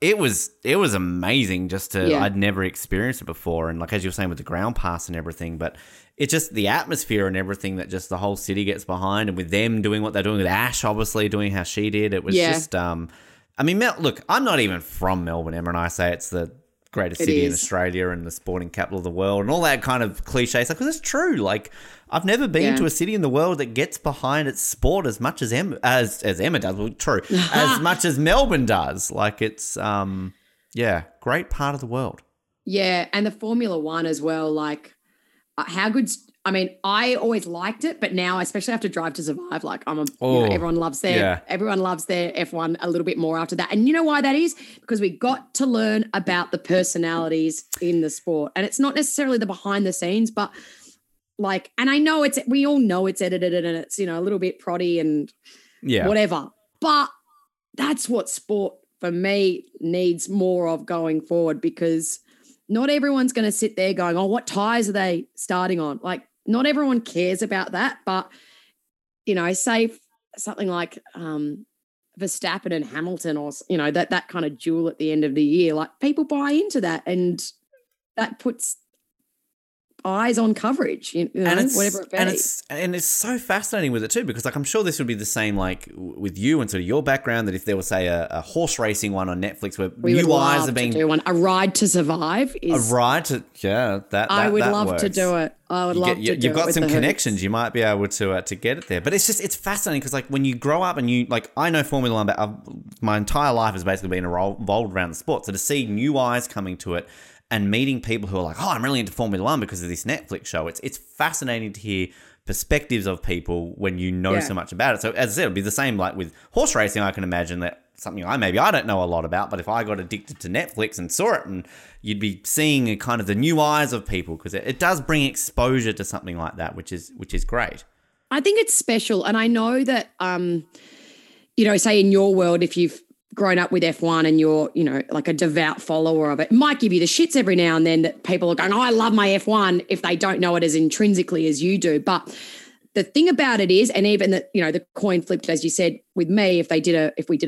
It was amazing just to I'd never experienced it before, and as you were saying with the ground pass and everything, but it's just the atmosphere and everything that just the whole city gets behind, and with them doing what they're doing with Ash obviously doing how she did, it was just look, I'm not even from Melbourne, Emma, and I say it's the greatest city in Australia and the sporting capital of the world and all that kind of cliche stuff because it's true. I've never been to a city in the world that gets behind its sport as much as Emma does. Well, true, as much as Melbourne does. It's great part of the world. Yeah, and the Formula One as well. How good's? I mean, I always liked it, but now, especially after Drive to Survive, everyone loves their F1 a little bit more after that. And you know why that is? Because we got to learn about the personalities in the sport, and it's not necessarily the behind the scenes, but. And I know we all know it's edited and it's, a little bit proddy and whatever, but that's what sport for me needs more of going forward, because not everyone's going to sit there going, what tyres are they starting on? Not everyone cares about that, but, say something like Verstappen and Hamilton or, that kind of duel at the end of the year, people buy into that, and that puts eyes on coverage, you know, and whatever it be. And it's so fascinating with it too, because like I'm sure this would be the same like with you and sort of your background, that if there was say a horse racing one on Netflix where new eyes are being to do one. A Ride to Survive is a ride to I would love to do it. I would love to do it. You've got some connections. You might be able to get it there. But it's just, it's fascinating because like when you grow up and you, like I know Formula One, but my entire life has basically been revolved around the sport. So to see new eyes coming to it and meeting people who are like, oh, I'm really into Formula One because of this Netflix show. It's fascinating to hear perspectives of people when you know so much about it. So as I said, it'd be the same like with horse racing. I can imagine that something I don't know a lot about, but if I got addicted to Netflix and saw it, and you'd be seeing kind of the new eyes of people, because it does bring exposure to something like that, which is great. I think it's special, and I know that you know, say in your world, if you've grown up with F1 and you're, you know, like a devout follower of it, might give you the shits every now and then that people are going, oh, I love my F1, if they don't know it as intrinsically as you do. But the thing about it is, and even that, you know, the coin flipped, as you said, with me, if we did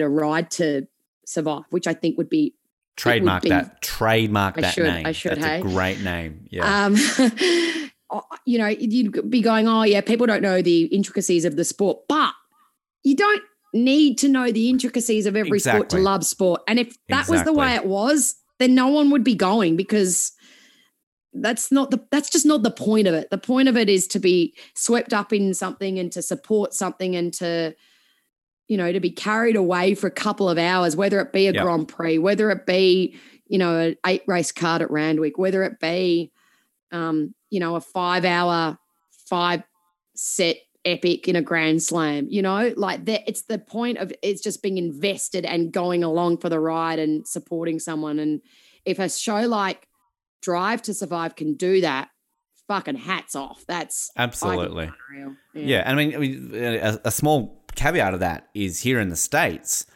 a Ride to Survive, which I think would be trademark that name. I should. That's a great name. Yeah. You know, you'd be going, oh yeah, people don't know the intricacies of the sport, but you don't need to know the intricacies of every sport to love sport. And if that was the way it was, then no one would be going, because that's just not the point of it. The point of it is to be swept up in something and to support something and to, you know, to be carried away for a couple of hours, whether it be a Grand Prix, whether it be, you know, an 8-race card at Randwick, whether it be, you know, a 5-hour, 5-set epic in a Grand Slam, you know, like that. It's the point of, it's just being invested and going along for the ride and supporting someone. And if a show like Drive to Survive can do that, fucking hats off. That's absolutely unreal. Yeah. I mean a small caveat of that is here in the States,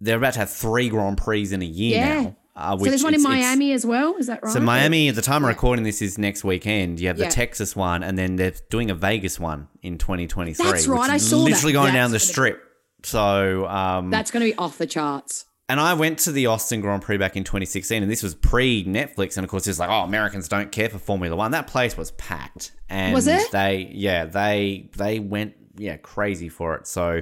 they're about to have 3 Grand Prix in a year now. So there's one in Miami as well, is that right? So Miami, at the time of recording this, is next weekend. You have the Texas one, and then they're doing a Vegas one in 2023. That's right, I saw that. Literally going down the strip. So that's going to be off the charts. And I went to the Austin Grand Prix back in 2016, and this was pre-Netflix, and of course it's like, oh, Americans don't care for Formula One. That place was packed. And was it? They went crazy for it. So.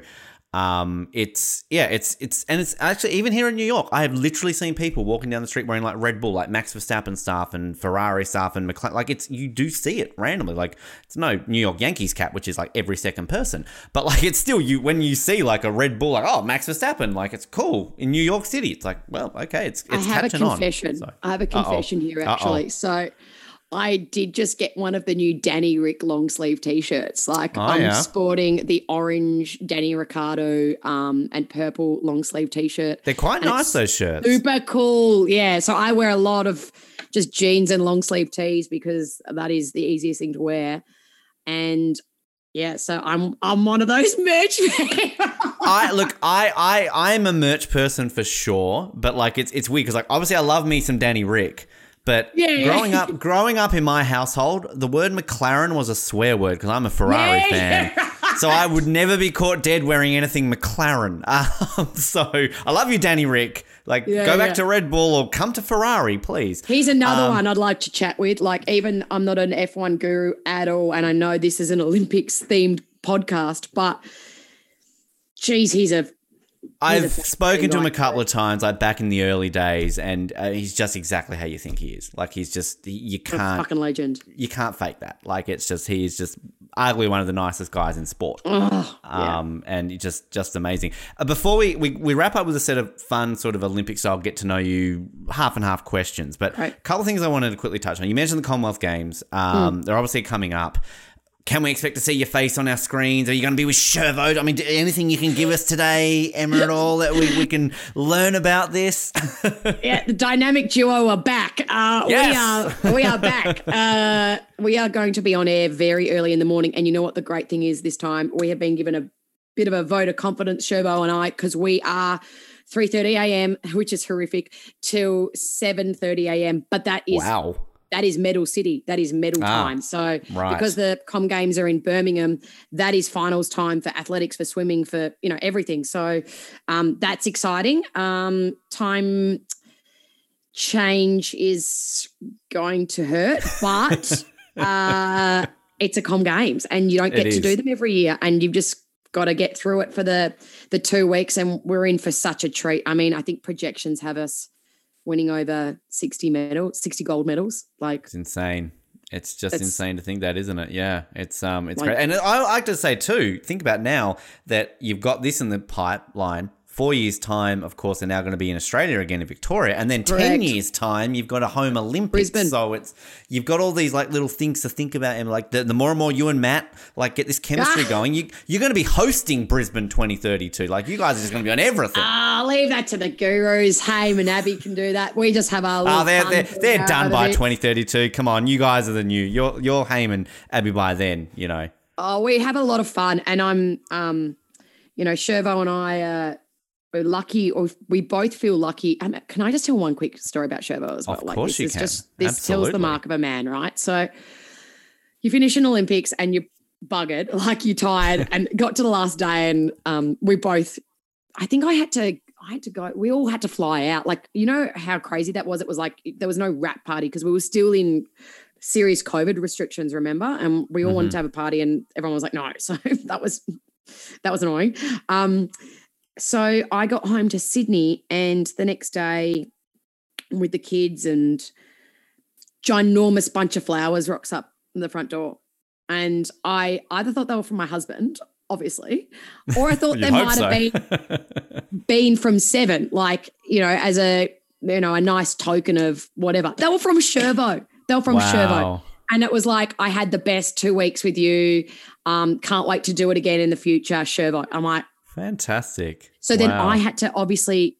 It's actually, even here in New York, I have literally seen people walking down the street wearing like Red Bull, like Max Verstappen stuff and Ferrari stuff and McLaren. Like you do see it randomly. Like it's no New York Yankees cap, which is like every second person, but like it's still when you see like a Red Bull, like, oh, Max Verstappen, like it's cool in New York City. It's like, well, okay, it's catching on. I have a confession here actually. So I did just get one of the new Danny Rick long sleeve T-shirts. Like sporting the orange Danny Ricciardo and purple long sleeve T-shirt. They're quite nice, those shirts. Super cool, yeah. So I wear a lot of just jeans and long sleeve tees because that is the easiest thing to wear. And yeah, so I'm one of those merch people. I'm a merch person for sure, but like it's weird because like obviously I love me some Danny Rick. But growing up in my household, the word McLaren was a swear word because I'm a Ferrari fan. Right. So I would never be caught dead wearing anything McLaren. So I love you, Danny Rick. Like go back to Red Bull or come to Ferrari, please. He's another one I'd like to chat with. Like even I'm not an F1 guru at all, and I know this is an Olympics-themed podcast, but geez, I've spoken to him a couple of times, like back in the early days, and he's just exactly how you think he is. Like he's just, you can't, a fucking legend. You can't fake that. Like it's just, he is just arguably one of the nicest guys in sport. And just amazing. Before we wrap up with a set of fun sort of Olympic style get to know you half and half questions, but a couple of things I wanted to quickly touch on. You mentioned the Commonwealth Games. They're obviously coming up. Can we expect to see your face on our screens? Are you going to be with Shervo? I mean, anything you can give us today, Emma, at all, that we can learn about this? Yeah, the dynamic duo are back. Yes. We are back. We are going to be on air very early in the morning. And you know what the great thing is this time? We have been given a bit of a vote of confidence, Shervo and I, because we are 3:30 a.m., which is horrific, till 7:30 a.m. But that is... wow. That is medal city. That is medal time. So because the Com Games are in Birmingham, that is finals time for athletics, for swimming, for, you know, everything. So that's exciting. Time change is going to hurt, but It's a comm games and you don't get to do them every year, and you've just got to get through it for the 2 weeks, and we're in for such a treat. I mean, I think projections have us winning over 60 gold medals. Like, it's insane. It's just insane to think that, isn't it? Yeah, it's like, great. And I like to say too, think about now that you've got this in the pipeline. 4 years' time, of course, they're now going to be in Australia again, in Victoria. And then correct. 10 years' time, you've got a home Olympics. Brisbane. So it's, you've got all these like little things to think about. And like the more and more you and Matt like get this chemistry going, you're going to be hosting Brisbane 2032. Like you guys are just going to be on everything. I'll leave that to the gurus. Haim and Abby can do that. We just have our little they're done by 2032. Come on, you guys are the new. You're Haim and Abby by then, you know. Oh, we have a lot of fun. And I'm, you know, Shervo and I we're lucky, or we both feel lucky. And can I just tell one quick story about Shervo as well? Of course you can. This tells the mark of a man, right? So you finish an Olympics and you're buggered, like you're tired, and got to the last day, and we both, I think I had to go. We all had to fly out. Like, you know how crazy that was? It was like there was no wrap party because we were still in serious COVID restrictions, remember? And we all wanted to have a party, and everyone was like, no. So that was annoying. So I got home to Sydney, and the next day with the kids, and ginormous bunch of flowers rocks up in the front door. And I either thought they were from my husband, obviously, or I thought they might have been from Seven, like, you know, as a, you know, a nice token of whatever. They were from Shervo. Shervo. And it was like, I had the best 2 weeks with you. Can't wait to do it again in the future, Shervo. I'm like, fantastic. So then I had to obviously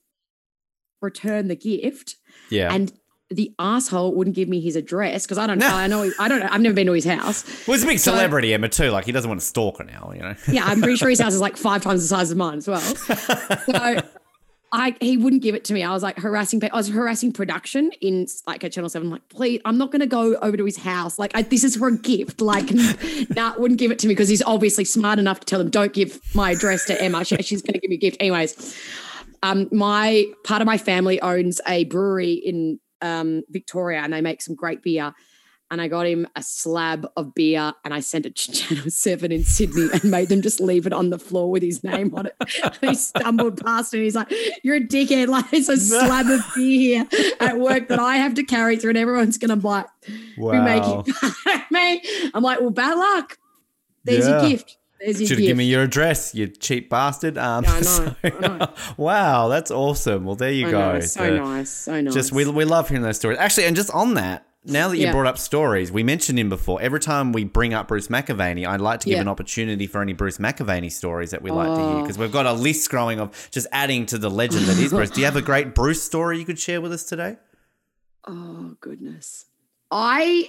return the gift. Yeah. And the asshole wouldn't give me his address because I don't know. I don't know. I've never been to his house. Well, he's a big celebrity, Emma, too. Like, he doesn't want a stalker now, you know. Yeah, I'm pretty sure his house is like 5 times the size of mine as well. So he wouldn't give it to me. I was like harassing production in like a Channel 7. I'm like, please, I'm not going to go over to his house. Like, this is for a gift. Like, wouldn't give it to me because he's obviously smart enough to tell him, don't give my address to Emma. She's going to give me a gift. Anyways, my part of my family owns a brewery in Victoria, and they make some great beer. And I got him a slab of beer, and I sent it to Channel 7 in Sydney and made them just leave it on the floor with his name on it. And he stumbled past it, and he's like, you're a dickhead. Like, it's a slab of beer here at work that I have to carry through, and everyone's going to buy it. Wow. Be making fun of me. I'm like, well, bad luck. There's your gift. Should have given me your address, you cheap bastard. Yeah, I know. Wow, that's awesome. Well, there you go. So nice. Just we love hearing those stories. Actually, and just on that, now that you brought up stories, we mentioned him before. Every time we bring up Bruce McAvaney, I'd like to give an opportunity for any Bruce McAvaney stories that we like to hear, because we've got a list growing of just adding to the legend that is Bruce. Do you have a great Bruce story you could share with us today? Oh, goodness. Let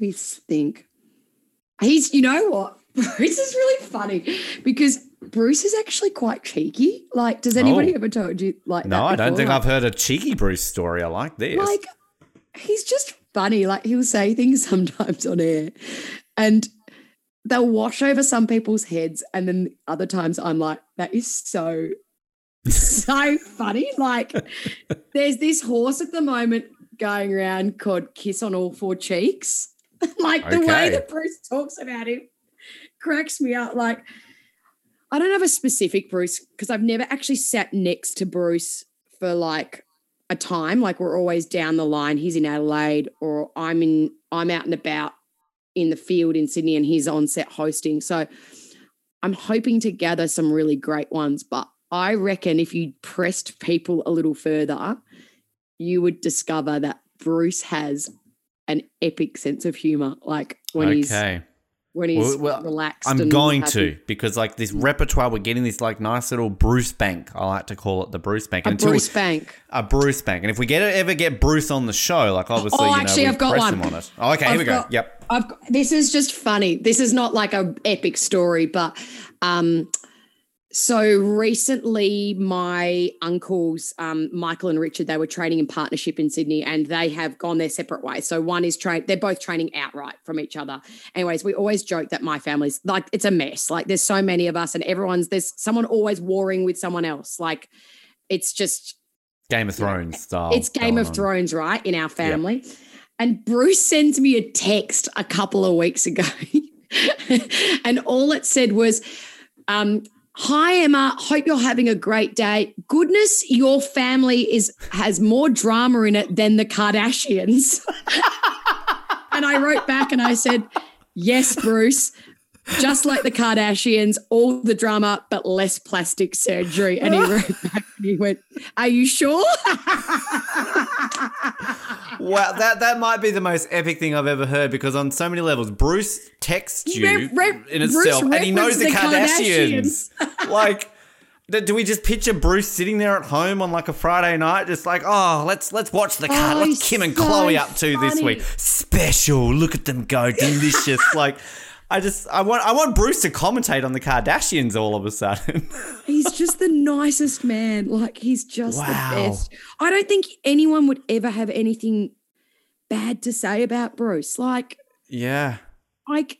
me think. You know what? Bruce is really funny because Bruce is actually quite cheeky. Like, does anybody ever told you like that? No, I don't think I've heard a cheeky Bruce story. I like this. Like, he's just funny. Like, he'll say things sometimes on air and they'll wash over some people's heads, and then other times I'm like, that is so funny. Like, there's this horse at the moment going around called Kiss on All Four Cheeks. Like, the way that Bruce talks about him cracks me up. Like, I don't have a specific Bruce because I've never actually sat next to Bruce for like a time. Like, we're always down the line. He's in Adelaide, or I'm out and about in the field in Sydney, and he's on set hosting. So I'm hoping to gather some really great ones. But I reckon if you pressed people a little further, you would discover that Bruce has an epic sense of humor. Like, when he's relaxed. I'm going to, because like this repertoire, we're getting this like nice little Bruce bank. I like to call it the Bruce bank. A Bruce bank. And if we ever get Bruce on the show, like obviously, I've got one. On it. Oh, okay, here we go. Yep. This is just funny. This is not like an epic story, but so recently my uncles, Michael and Richard, they were training in partnership in Sydney, and they have gone their separate ways. So one is they're both training outright from each other. Anyways, we always joke that my family's like, it's a mess. Like, there's so many of us, and there's someone always warring with someone else. Like, it's just Game of Thrones style. It's Game of Thrones, right, in our family. Yep. And Bruce sends me a text a couple of weeks ago and all it said was, hi, Emma, hope you're having a great day. Goodness, your family has more drama in it than the Kardashians. And I wrote back and I said, yes, Bruce, just like the Kardashians, all the drama but less plastic surgery. And he wrote back and he went, are you sure? Wow, that might be the most epic thing I've ever heard, because on so many levels, Bruce texts you in itself, and he knows the Kardashians. Like, do we just picture Bruce sitting there at home on like a Friday night, just like, oh, let's watch the card. What's Kim and Chloe up to this week? Special. Look at them go, delicious. Like, I want Bruce to commentate on the Kardashians all of a sudden. He's just the nicest man. Like, he's just the best. I don't think anyone would ever have anything bad to say about Bruce. Like, yeah. Like,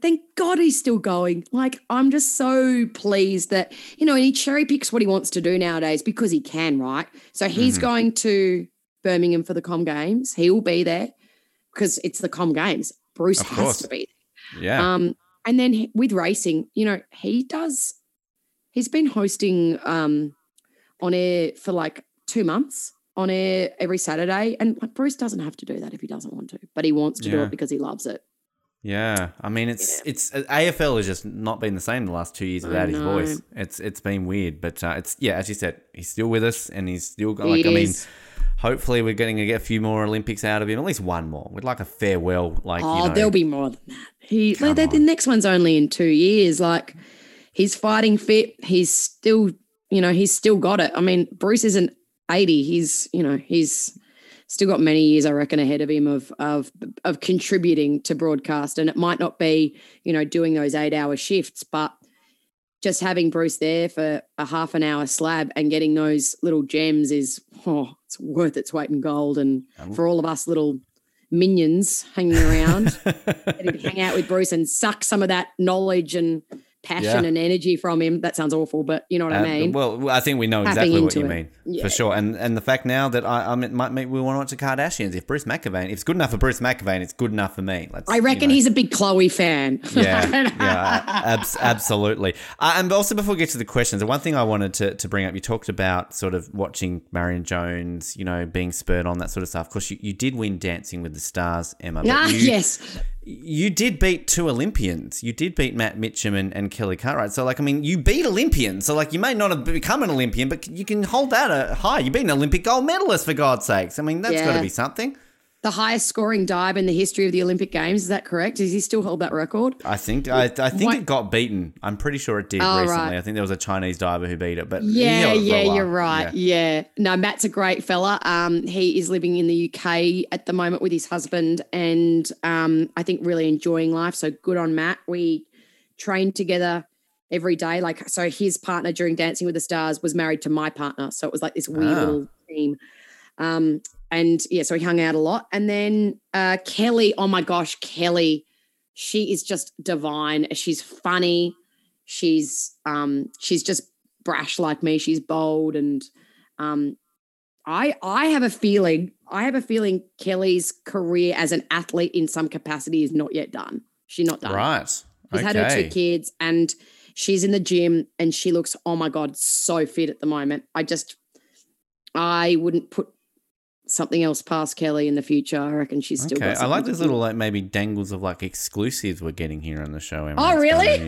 thank God he's still going. Like, I'm just so pleased that, you know, and he cherry picks what he wants to do nowadays because he can, right? So he's going to Birmingham for the Com Games. He'll be there because it's the Com Games. Bruce has to be there. Yeah. And then with racing, you know, he's been hosting on air for like 2 months, on air every Saturday. And like, Bruce doesn't have to do that if he doesn't want to, but he wants to do it because he loves it. Yeah. I mean, it's AFL has just not been the same the last 2 years without his voice. It's been weird, but it's, yeah, as you said, he's still with us and he's still got, like, hopefully we're going to get a few more Olympics out of him, at least one more. We'd like a farewell. Like, oh, you know, there'll be more than that. The next one's only in 2 years. Like, he's fighting fit. He's still, you know, he's still got it. I mean, Bruce isn't 80. He's, you know, he's still got many years, I reckon, ahead of him of contributing to broadcast. And it might not be, you know, doing those 8-hour shifts, but just having Bruce there for a half an hour slab and getting those little gems is, it's worth its weight in gold. And for all of us little minions hanging around, getting to hang out with Bruce and suck some of that knowledge and passion and energy from him. That sounds awful, but you know what I mean? Well, I think we know exactly what you mean, for sure. And the fact now that I might mean we want to watch the Kardashians. If it's good enough for Bruce McAvaney, it's good enough for me. I reckon he's a big Chloe fan. Absolutely. And also, before we get to the questions, the one thing I wanted to bring up, you talked about sort of watching Marion Jones, you know, being spurred on, that sort of stuff. Of course, you did win Dancing with the Stars, Emma. Yes. You did beat two Olympians. You did beat Matt Mitchum and Kelly Cartwright. So, like, I mean, you beat Olympians. So, like, you may not have become an Olympian, but you can hold that high. You beat an Olympic gold medalist, for God's sakes. I mean, that's got to be something. The highest scoring dive in the history of the Olympic Games. Is that correct? Does he still hold that record? I think it got beaten. I'm pretty sure it did recently. Right. I think there was a Chinese diver who beat it. But you're right. Yeah. No, Matt's a great fella. He is living in the UK at the moment with his husband and I think really enjoying life. So good on Matt. We train together every day. Like, so his partner during Dancing with the Stars was married to my partner. So it was like this weird little team. And, yeah, so he hung out a lot. And then Kelly, oh, my gosh, Kelly, she is just divine. She's funny. She's just brash like me. She's bold. And I have a feeling Kelly's career as an athlete in some capacity is not yet done. She's not done. Right. She's had her 2 kids and she's in the gym and she looks, oh, my God, so fit at the moment. I wouldn't put something else past Kelly in the future. I reckon she's still got something. I like these little, like, maybe dangles of, like, exclusives we're getting here on the show. Emma. Oh, really?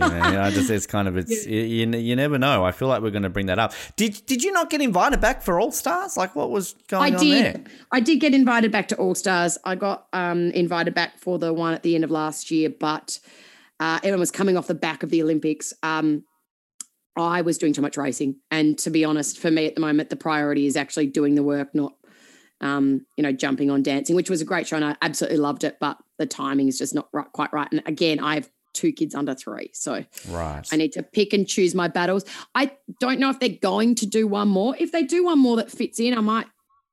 You never know. I feel like we're going to bring that up. Did you not get invited back for All Stars? Like, what was going on there? I did get invited back to All Stars. I got invited back for the one at the end of last year, but everyone was coming off the back of the Olympics. I was doing too much racing. And to be honest, for me at the moment, the priority is actually doing the work, not you know, jumping on Dancing, which was a great show and I absolutely loved it, but the timing is just not quite right. And again, I have 2 kids under 3, so I need to pick and choose my battles. I don't know if they're going to do one more. If they do one more that fits in, I might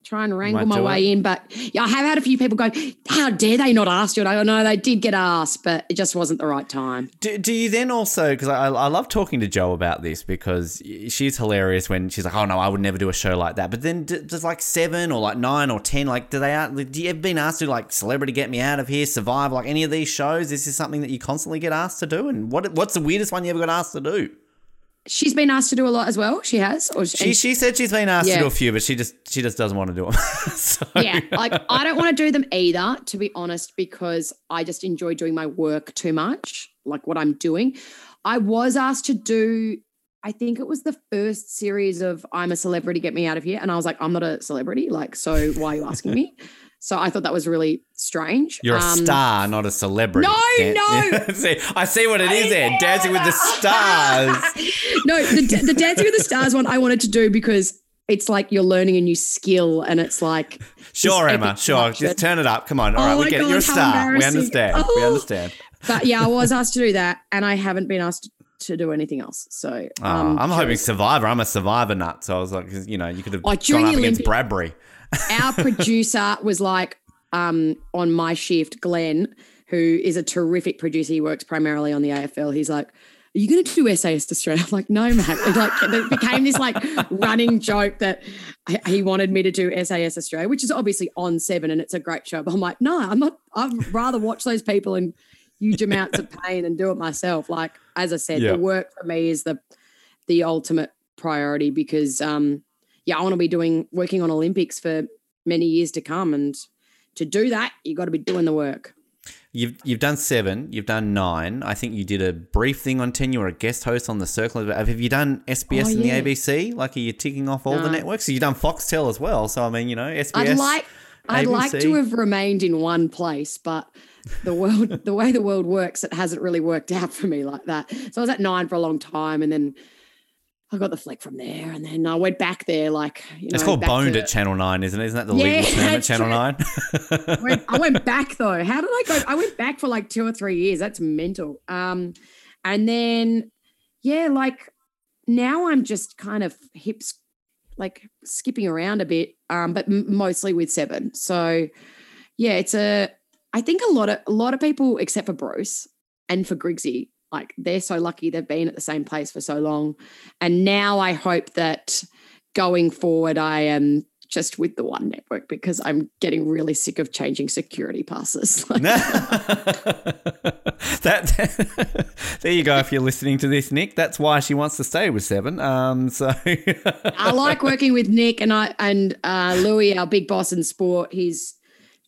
try and wrangle my way in. But yeah, I have had a few people go, how dare they not ask you? And I go, no, they did get asked, but it just wasn't the right time. Do you then also, because I love talking to Jo about this because she's hilarious when she's like, oh, no, I would never do a show like that. But then does like 7 or like 9 or 10, like do you ever been asked to like Celebrity Get Me Out of Here, Survive, like any of these shows? Is this something that you constantly get asked to do? And what's the weirdest one you ever got asked to do? She's been asked to do a lot as well. She has. She said she's been asked to do a few, but she just doesn't want to do them. So. Yeah, like I don't want to do them either, to be honest, because I just enjoy doing my work too much, like what I'm doing. I was asked to do, I think it was the first series of I'm a Celebrity, Get Me Out of Here. And I was like, I'm not a celebrity, like, so why are you asking me? So I thought that was really strange. You're a star, not a celebrity. No. I see what it is there, Dancing with the Stars. No, the Dancing with the Stars one I wanted to do because it's like you're learning a new skill and it's like... Sure, Emma, sure. Just turn it up. Come on. All right, we get it. You're a star. We understand. Oh. We understand. But, yeah, I was asked to do that and I haven't been asked to do anything else. So I'm hoping Survivor. I'm a Survivor nut. So I was like, you know, you could have gone up against Bradbury. Our producer was like on my shift, Glenn, who is a terrific producer. He works primarily on the AFL. He's like, are you going to do SAS Australia? I'm like, no, Matt. It became this like running joke that he wanted me to do SAS Australia, which is obviously on 7 and it's a great show. But I'm like, no, I'm not. I'd rather watch those people in huge amounts of pain and do it myself. Like, as I said, the work for me is the ultimate priority because I want to be working on Olympics for many years to come, and to do that, you got to be doing the work. You've done 7, you've done 9. I think you did a brief thing on 10. You were a guest host on The Circle. Have you done SBS and the ABC? Like, are you ticking off all the networks? So you've done Foxtel as well. So I mean, you know, SBS. I'd like to have remained in one place, but the way the world works, it hasn't really worked out for me like that. So I was at 9 for a long time, and then I got the flick from there, and then I went back there, like, you know. It's called Boned at Channel 9, isn't it? Isn't that the legal term at Channel 9? I went back, though. How did I go? I went back for like 2 or 3 years. That's mental. And then, like now I'm just kind of like skipping around a bit, but mostly with 7. So, yeah, I think a lot of people, except for Bruce and for Griggsy, like they're so lucky they've been at the same place for so long. And now I hope that going forward I am just with the one network because I'm getting really sick of changing security passes. There you go, if you're listening to this, Nick. That's why she wants to stay with 7. So I like working with Nick and Louis, our big boss in sport. He's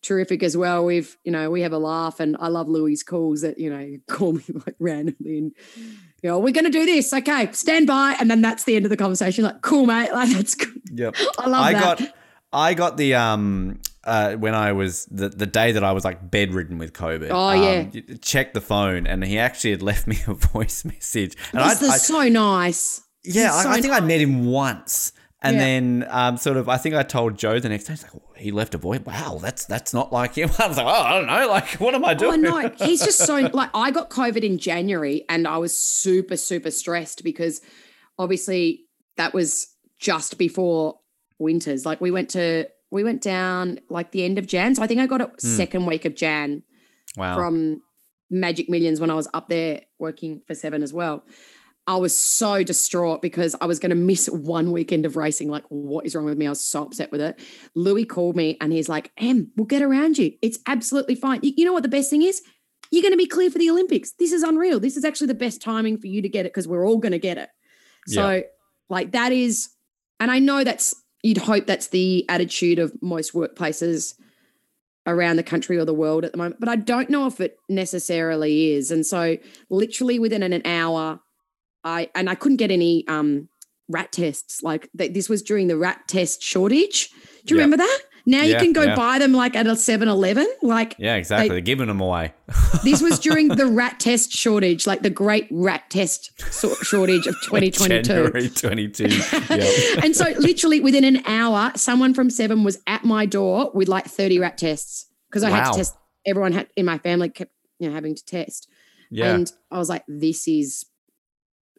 terrific as well. We have a laugh, and I love Louis' calls that, you know, call me like randomly and, you know, we're going to do this. Okay, stand by. And then that's the end of the conversation. Like, cool, mate. Like, that's good. Yep. I love that. I got the, when I was, the day that I was like bedridden with COVID. Oh, yeah. Checked the phone and he actually had left me a voice message. And so nice. Yeah. I think I met him once. And then sort of, I think I told Joe the next day, he's like, oh, he left a voice. Wow, that's not like him. I was like, oh, I don't know. Like, what am I doing? Oh, no. He's just so, like, I got COVID in January and I was super, super stressed because obviously that was just before winters. Like we went down like the end of Jan. So I think I got it second week of Jan from Magic Millions when I was up there working for 7 as well. I was so distraught because I was going to miss one weekend of racing. Like, what is wrong with me? I was so upset with it. Louis called me and he's like, Em, we'll get around you. It's absolutely fine. You know what the best thing is? You're going to be clear for the Olympics. This is unreal. This is actually the best timing for you to get it because we're all going to get it. So like that is, and I know you'd hope that's the attitude of most workplaces around the country or the world at the moment, but I don't know if it necessarily is. And so literally within an hour, I couldn't get any rat tests. Like this was during the rat test shortage. Do you remember that? Now you can go buy them like at a 7-Eleven. Like exactly. They're giving them away. This was during the rat test shortage, like the great rat test shortage of 2022. January 22. And so literally within an hour, someone from 7 was at my door with like 30 rat tests because I had to test. Everyone in my family kept having to test. And I was like, this is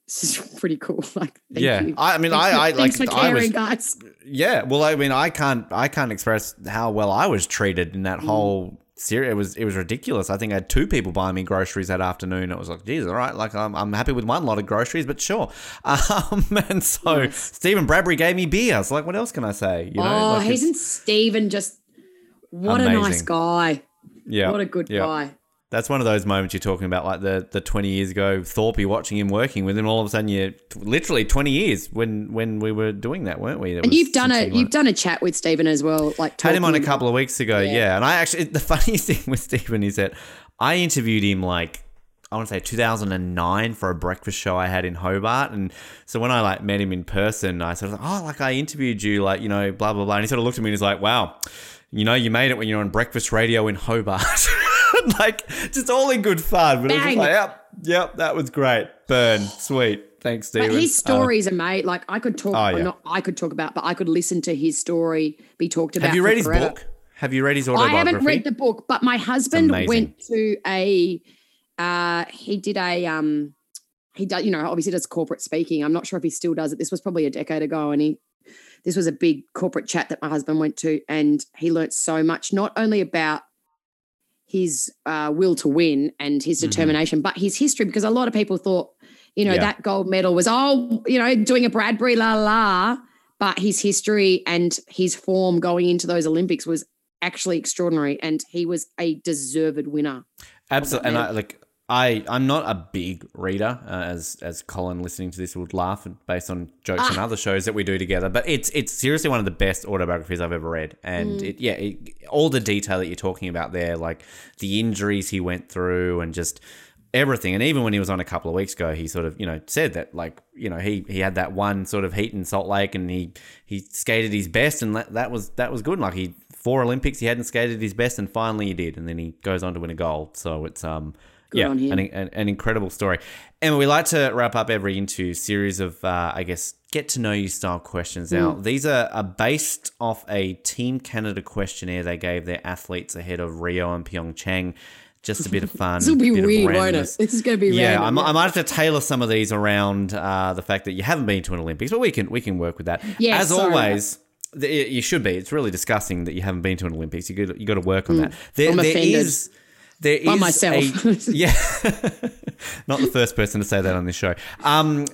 This is pretty cool. Like, thank you. I mean, thanks for caring, guys. Yeah. Well, I mean, I can't express how well I was treated in that whole series. It was ridiculous. I think I had two people buy me groceries that afternoon. It was like, geez, all right. Like, I'm happy with one lot of groceries, but sure. And so Stephen Bradbury gave me beer. So, like, what else can I say? You know, like, isn't Stephen just amazing. A nice guy? Yeah. What a good guy. That's one of those moments you're talking about, like the 20 years ago, Thorpey watching him working with him. All of a sudden, you're literally 20 years when we were doing that, weren't we? You've done a chat with Stephen as well. Like had him on a couple of weeks ago, yeah. And I actually, the funniest thing with Stephen is that I interviewed him like, I want to say 2009 for a breakfast show I had in Hobart. And so when I like met him in person, I sort of like, I interviewed you, like, you know, blah, blah, blah. And he sort of looked at me and he's like, wow, you know, you made it when you're on breakfast radio in Hobart. Like, just all in good fun. But it was just like, yep, that was great. Burn. Sweet. Thanks, Stephen. But his stories are made. Like, I could talk, but I could listen to his story be talked about. Have you read his book? Have you read his autobiography? I haven't read the book, but my husband went to he does, you know, obviously does corporate speaking. I'm not sure if he still does it. This was probably a decade ago, and this was a big corporate chat that my husband went to, and he learnt so much, not only about his will to win and his determination, but his history, because a lot of people thought, you know, that gold medal was, doing a Bradbury, but his history and his form going into those Olympics was actually extraordinary, and he was a deserved winner. Absolutely. And I'm not a big reader, as Colin listening to this would laugh based on jokes on other shows that we do together. But it's seriously one of the best autobiographies I've ever read, and all the detail that you're talking about there, like the injuries he went through and just everything. And even when he was on a couple of weeks ago, he sort of, you know, said that, like, you know, he had that one sort of heat in Salt Lake, and he skated his best, and that was good. And like four Olympics he hadn't skated his best, and finally he did, and then he goes on to win a gold. So it's an incredible story. And we like to wrap up every into series of, I guess, get-to-know-you style questions. Now, these are based off a Team Canada questionnaire they gave their athletes ahead of Rio and Pyeongchang. Just a bit of fun. This will be weird, won't it? This is going to be random. I might have to tailor some of these around the fact that you haven't been to an Olympics, but we can work with that. Yeah, as always... You should be. It's really disgusting that you haven't been to an Olympics. You got to work on that. There is by myself. Not the first person to say that on this show.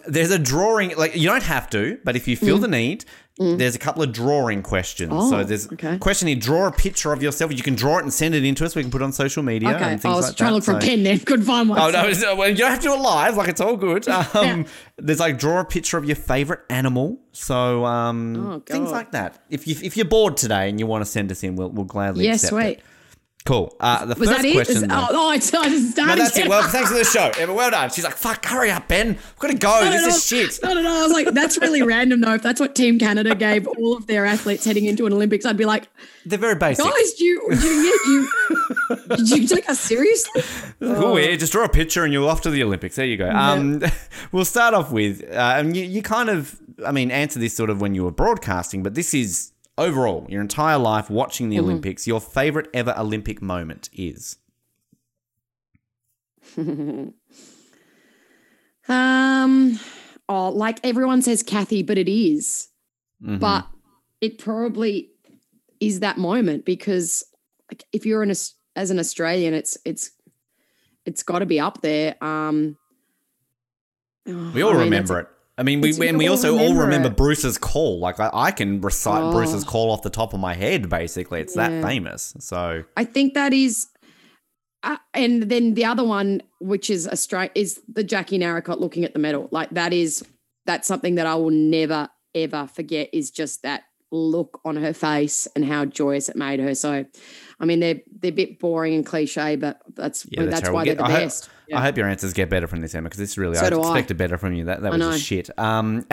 There's a drawing. Like, you don't have to, but if you feel the need, there's a couple of drawing questions. So there's a question here: draw a picture of yourself. You can draw it and send it in to us. We can put it on social media. Okay, and things I was trying to look for a pen there. Couldn't find one. Oh no, you don't have to do it live. Like, it's all good. There's like draw a picture of your favorite animal. So things like that. If you're bored today and you want to send us in, we'll gladly accept it. Cool. The first question. I just started. No, that's it. Well, thanks for the show, Emma. Well done. She's like, fuck, hurry up, Ben. I've got to go. This is shit. No, I was like, that's really random, though. If that's what Team Canada gave all of their athletes heading into an Olympics, I'd be like, they're very basic. Guys, did you take us seriously? Yeah, just draw a picture and you're off to the Olympics. There you go. Yeah. We'll start off with, and you kind of, I mean, answer this sort of when you were broadcasting, but this is, overall, your entire life watching the Olympics, your favourite ever Olympic moment is? Like everyone says Cathy, but it is. Mm-hmm. But it probably is that moment, because if you're as an Australian, it's got to be up there. We all remember it. I mean, we also all remember Bruce's call. Like, I can recite Bruce's call off the top of my head, basically. It's that famous. So I think that is and then the other one, which is the Jackie Narracott looking at the medal. Like, that's something that I will never, ever forget, is just that look on her face and how joyous it made her. So, I mean, they're a bit boring and cliche, but that's why they're the best. I hope your answers get better from this, Emma, because this really, I expected better from you. That was a shit. As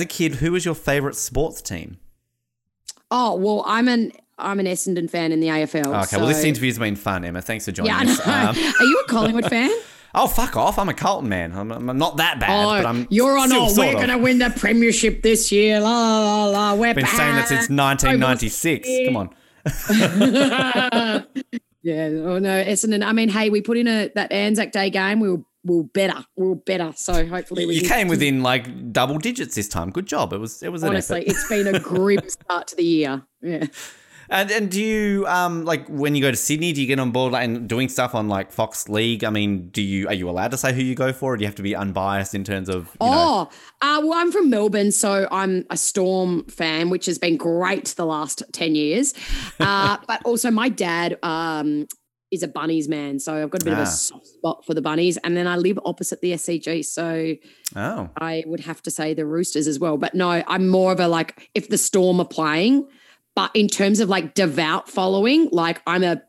a kid, who was your favourite sports team? Oh, well, I'm an Essendon fan in the AFL. Okay, well, this interview's been fun, Emma. Thanks for joining us. Are you a Collingwood fan? Oh, fuck off. I'm a Carlton man. I'm not that bad, but I'm we're going to win the premiership this year. La, la, la. We're been saying that since 1996. Come on. Yeah, oh no, Essendon. I mean, hey, we put in that Anzac Day game. We were We're better. So hopefully we came within like double digits this time. Good job. It was honestly, it's been a grim start to the year. Yeah. And do you like when you go to Sydney? Do you get on board like, and doing stuff on like Fox League? I mean, are you allowed to say who you go for, or do you have to be unbiased in terms of? Well, I'm from Melbourne, so I'm a Storm fan, which has been great the last 10 years. But also, my dad is a Bunnies man, so I've got a bit of a soft spot for the Bunnies. And then I live opposite the SCG, so I would have to say the Roosters as well. But no, I'm more of a like if the Storm are playing. But in terms of like devout following, like I'm a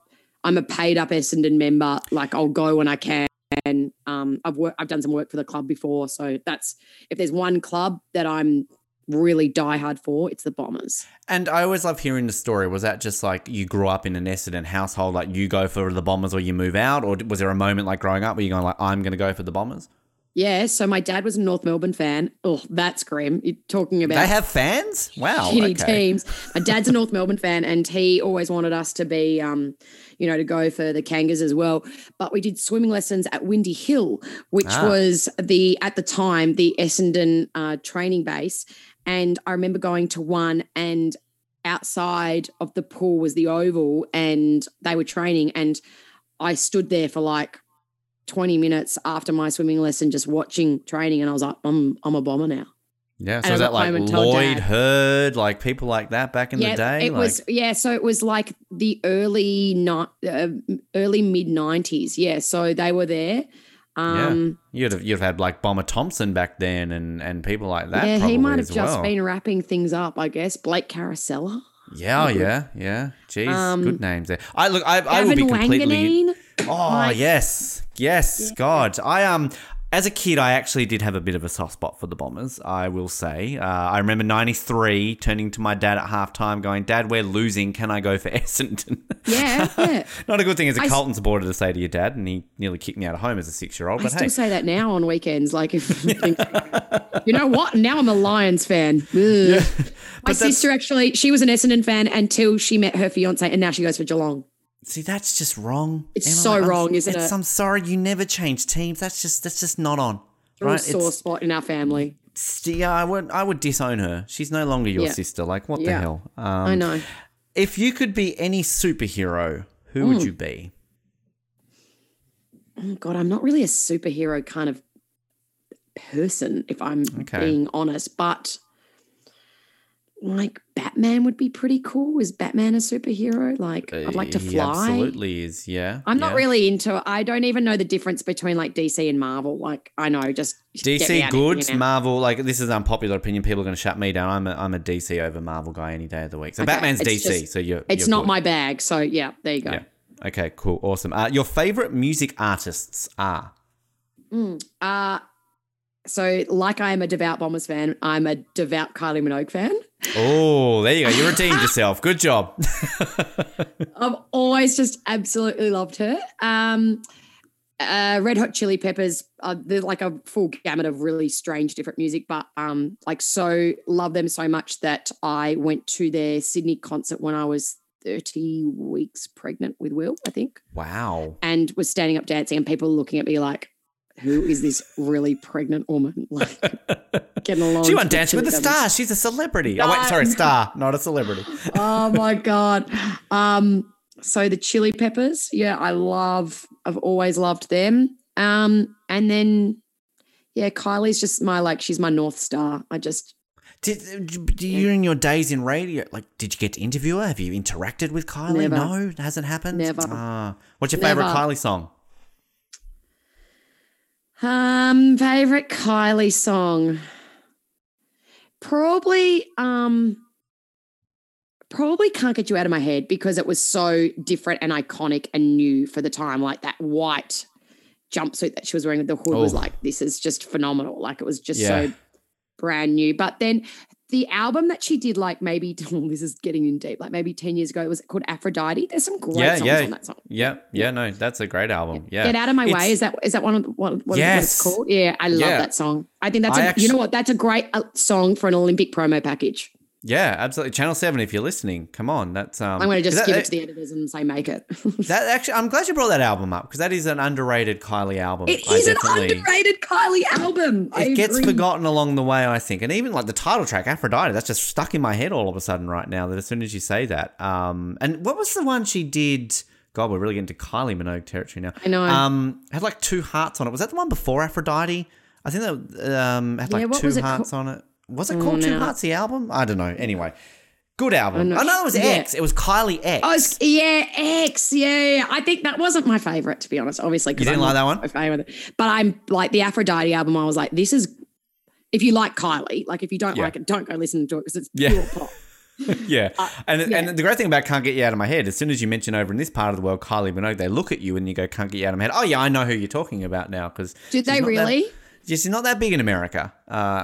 paid up Essendon member. Like I'll go when I can. And I've done some work for the club before, so that's if there's one club that I'm really diehard for, it's the Bombers. And I always love hearing the story. Was that just like you grew up in an Essendon household, like you go for the Bombers or you move out, or was there a moment like growing up where you're going like I'm going to go for the Bombers? Yeah, so my dad was a North Melbourne fan. Oh, that's grim. You're talking about... They have fans? Wow. Shitty teams. My dad's a North Melbourne fan and he always wanted us to be, to go for the Kangas as well. But we did swimming lessons at Windy Hill, which was at the time, the Essendon training base. And I remember going to one and outside of the pool was the oval and they were training and I stood there for like 20 minutes after my swimming lesson just watching training and I was like, I'm a Bomber now. Yeah, so is that like Lloyd Hurd, like people like that back in the day? So it was like the early mid-90s. Yeah, so they were there. You'd have had like Bomber Thompson back then and people like that. Yeah, he might have just been wrapping things up, I guess. Blake Carousella. Yeah. Jeez, good names there. I would be completely. Wanganeen. Yes, yeah. God. I as a kid, I actually did have a bit of a soft spot for the Bombers, I will say. I remember 93 turning to my dad at halftime going, Dad, we're losing. Can I go for Essendon? Yeah. Not a good thing as a Carlton supporter to say to your dad, and he nearly kicked me out of home as a 6-year-old. But I still say that now on weekends. Like, if you know what? Now I'm a Lions fan. Yeah. My sister actually, she was an Essendon fan until she met her fiancé, and now she goes for Geelong. See, that's just wrong. It's wrong, isn't it? I'm sorry, you never change teams. That's just not on. Right? It's a sore spot in our family. Yeah, I would disown her. She's no longer your sister. Like, what the hell? I know. If you could be any superhero, who would you be? Oh, God, I'm not really a superhero kind of person, if I'm being honest. But, like, Batman would be pretty cool. Is Batman a superhero? Like, I'd like to fly. He absolutely is, yeah. I'm not really into it. I don't even know the difference between, like, DC and Marvel. Like, I know, just DC good, Marvel, like, this is unpopular opinion. People are going to shut me down. I'm a DC over Marvel guy any day of the week. So Batman's DC, so you're It's not good. My bag, so, yeah, there you go. Yeah. Okay, cool, awesome. Your favourite music artists are? So, like, I am a devout Bombers fan, I'm a devout Kylie Minogue fan. Oh, there you go. You redeemed yourself. Good job. I've always just absolutely loved her. Red Hot Chili Peppers, they're like a full gamut of really strange different music, but love them so much that I went to their Sydney concert when I was 30 weeks pregnant with Will, I think. Wow. And was standing up dancing and people looking at me like, who is this really pregnant woman? Like, getting along. She went Dancing with the Stars. She's a celebrity. Oh, wait, sorry, star, not a celebrity. Oh, my God. So the Chili Peppers, yeah, I've always loved them. And then, yeah, Kylie's just she's my North Star. I just. Do you in your days in radio, like, did you get to interview her? Have you interacted with Kylie? Never. No, it hasn't happened? Never. What's your favourite Kylie song? Favorite Kylie song, probably Can't Get You Out of My Head, because it was so different and iconic and new for the time. Like, that white jumpsuit that she was wearing with the hood was like, this is just phenomenal. Like, it was just so brand new. But then the album that she did, like, maybe this is getting in deep, like maybe 10 years ago, it was called Aphrodite. There's some great songs on that song. Yeah, no, that's a great album. Yeah. Get Out of My Way. Is that what it's called? Yeah, I love that song. I think that's a great song for an Olympic promo package. Yeah, absolutely. Channel 7, if you're listening, come on. That's I'm going to just give it to the editors and say make it. That actually, I'm glad you brought that album up because that is an underrated Kylie album. It is an underrated Kylie album. It gets forgotten along the way, I think. And even like the title track, Aphrodite, that's just stuck in my head all of a sudden right now that as soon as you say that. And what was the one she did? God, we're really getting to Kylie Minogue territory now. I know. Had like two hearts on it. Was that the one before Aphrodite? I think that had like two hearts on it. Was it called Two Hearts, the album? I don't know. Anyway, good album. I know it was X. It was Kylie X. Oh, yeah, X. Yeah, I think that wasn't my favorite, to be honest, obviously. You didn't like that one? My favorite. But I'm like the Aphrodite album, I was like, this is, if you like Kylie, like if you don't like it, don't go listen to it because it's pure pop. Yeah. And the great thing about Can't Get You Out of My Head, as soon as you mention over in this part of the world Kylie Minogue, they look at you and you go, Can't Get You Out of My Head. Oh, yeah, I know who you're talking about now. Because did they really? She's not that big in America,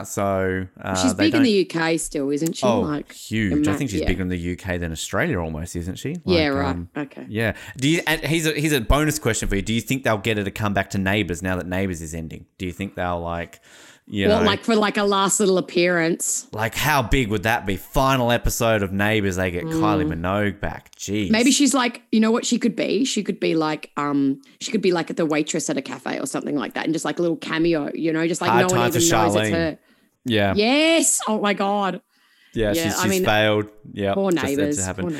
so she's big in the UK still, isn't she? Oh, like huge! I think she's bigger in the UK than Australia, almost, isn't she? Like, yeah, right. Okay. Yeah. Do you? And here's a bonus question for you. Do you think they'll get her to come back to Neighbours now that Neighbours is ending? Do you think they'll like? You know, like for like a last little appearance. Like how big would that be? Final episode of Neighbours, they get Kylie Minogue back. Jeez. Maybe she's like, you know what she could be? She could be like she could be like the waitress at a cafe or something like that and just like a little cameo, you know, just like hard no one even knows it's her. Yeah. Yes. Oh my God. Yeah, she's failed. Yeah, poor Neighbours.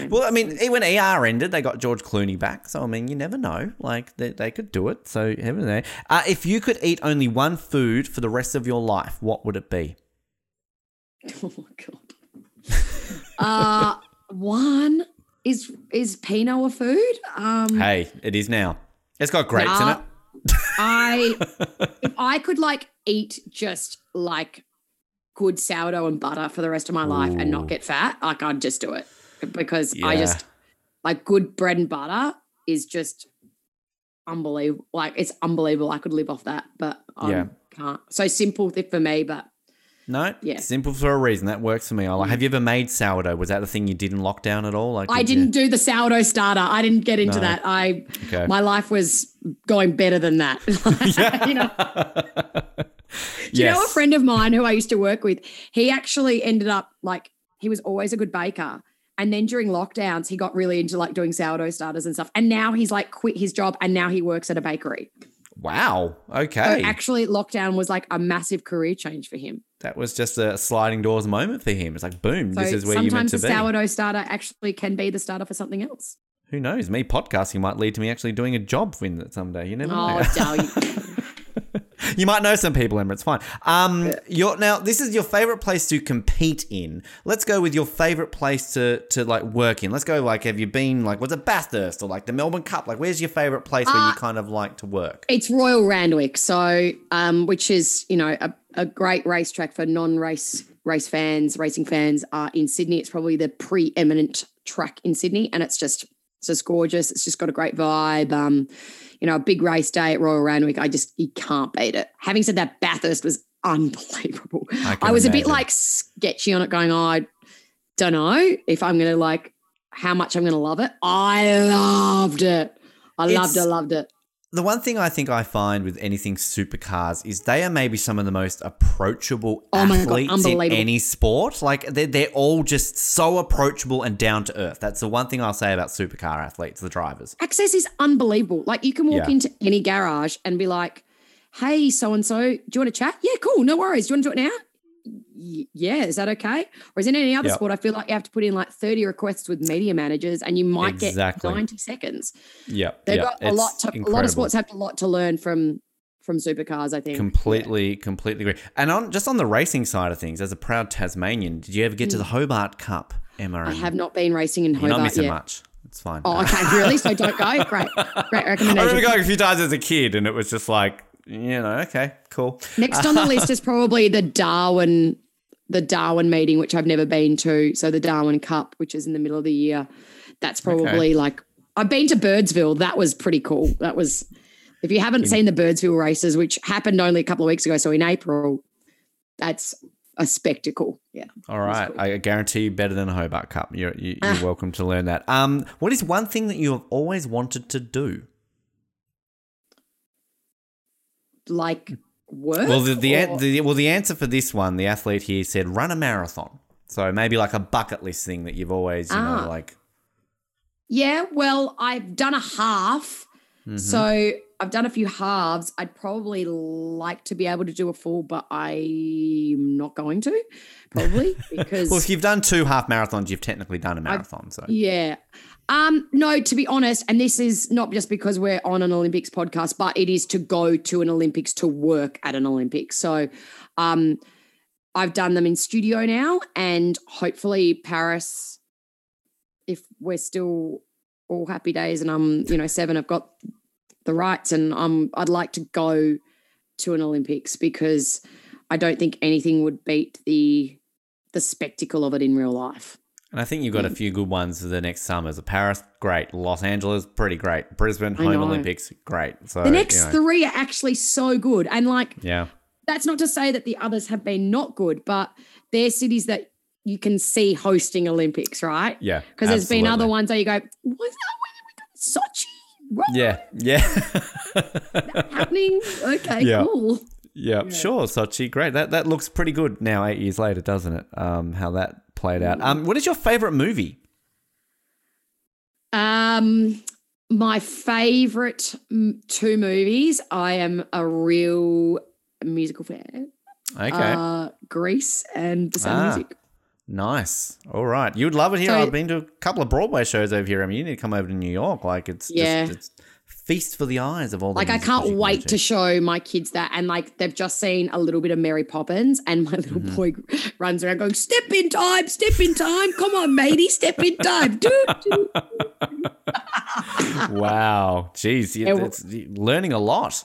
Well, I mean, when ER ended, they got George Clooney back. So, I mean, you never know. Like, they could do it. So, heaven there. If you could eat only one food for the rest of your life, what would it be? Oh, my God. One is Pinot a food? Hey, it is now. It's got grapes in it. If I could, like, eat just, like, good sourdough and butter for the rest of my life and not get fat, like I'd just do it because I just like good bread and butter is just unbelievable. Like it's unbelievable. I could live off that, but I can't. So simple for me, but no, simple for a reason. That works for me. I like. Have you ever made sourdough? Was that the thing you did in lockdown at all? Like, I didn't do the sourdough starter. I didn't get into that. My life was going better than that. You know. You know a friend of mine who I used to work with, he actually ended up like he was always a good baker and then during lockdowns he got really into like doing sourdough starters and stuff and now he's like quit his job and now he works at a bakery. Wow, okay. So actually lockdown was like a massive career change for him. That was just a sliding doors moment for him. It's like boom, so this is where you meant to be. Sometimes the sourdough starter actually can be the starter for something else. Who knows? Me podcasting might lead to me actually doing a job win someday. You never know. Oh, darling. You might know some people, Emma. It's fine. Now, this is your favourite place to compete in. Let's go with your favourite place to like work in. Let's go like have you been like what's it Bathurst or like the Melbourne Cup? Like where's your favourite place where you kind of like to work? It's Royal Randwick, so which is you know a great racetrack for racing fans in Sydney. It's probably the preeminent track in Sydney, and it's just gorgeous. It's just got a great vibe. You know, a big race day at Royal Randwick, you can't beat it. Having said that, Bathurst was unbelievable. I was a bit like sketchy on it going, I don't know if I'm going to like how much I'm going to love it. I loved it. I loved it. The one thing I think I find with anything supercars is they are maybe some of the most approachable athletes in any sport. Like they're all just so approachable and down to earth. That's the one thing I'll say about supercar athletes, the drivers. Access is unbelievable. Like you can walk into any garage and be like, hey, so-and-so, do you want to chat? Yeah, cool, no worries. Do you want to do it now? Yeah, is that okay? Whereas in any other sport, I feel like you have to put in like 30 requests with media managers and you might get 90 seconds. Yeah. A lot of sports have a lot to learn from supercars, I think. Completely agree. And on the racing side of things, as a proud Tasmanian, did you ever get to the Hobart Cup, Emma? I have not been racing in Hobart yet. You're not missing much. It's fine. Oh, okay, really? So don't go? Great recommendation. I remember going a few times as a kid and it was just like, you know, okay, cool. Next on the list is probably the Darwin meeting, which I've never been to. So the Darwin Cup, which is in the middle of the year. That's probably like I've been to Birdsville. That was pretty cool. That was if you haven't seen the Birdsville races, which happened only a couple of weeks ago. So in April, that's a spectacle. Yeah. All right. Cool. I guarantee you better than a Hobart Cup. You're welcome to learn that. What is one thing that you have always wanted to do? Like work? Well, the answer for this one, the athlete here said run a marathon. So maybe like a bucket list thing that you've always, you know, like. Yeah, well, I've done a half. Mm-hmm. So I've done a few halves. I'd probably like to be able to do a full, but I'm not going to probably because. Well, if you've done two half marathons, you've technically done a marathon. So yeah. No, to be honest, and this is not just because we're on an Olympics podcast, but it is to go to an Olympics, to work at an Olympics. So I've done them in studio now, and hopefully Paris, if we're still all happy days and I'm, you know, seven, I've got the rights, and I'd like to go to an Olympics because I don't think anything would beat the spectacle of it in real life. And I think you've got a few good ones for the next summer. So Paris, great. Los Angeles, pretty great. Brisbane, home Olympics, great. So the next three are actually so good. And like, yeah, that's not to say that the others have been not good, but they're cities that you can see hosting Olympics, right? Yeah, because there's been other ones that you go, what's that? Sochi? What? Yeah, yeah. That's happening? Okay, yeah. Cool. Yeah, yeah, sure, Sochi, great. That looks pretty good now 8 years later, doesn't it? How that played out. What is your favourite movie? My favourite two movies. I am a real musical fan. Okay. Grease and The Sound of Music. Nice. All right. You'd love it here. So, I've been to a couple of Broadway shows over here. I mean, you need to come over to New York. Like, it's just it's feast for the eyes of all the like, I can't wait to show my kids that. And, like, they've just seen a little bit of Mary Poppins, and my little boy runs around going, step in time. Come on, matey, step in time. Wow. Jeez. It's learning a lot.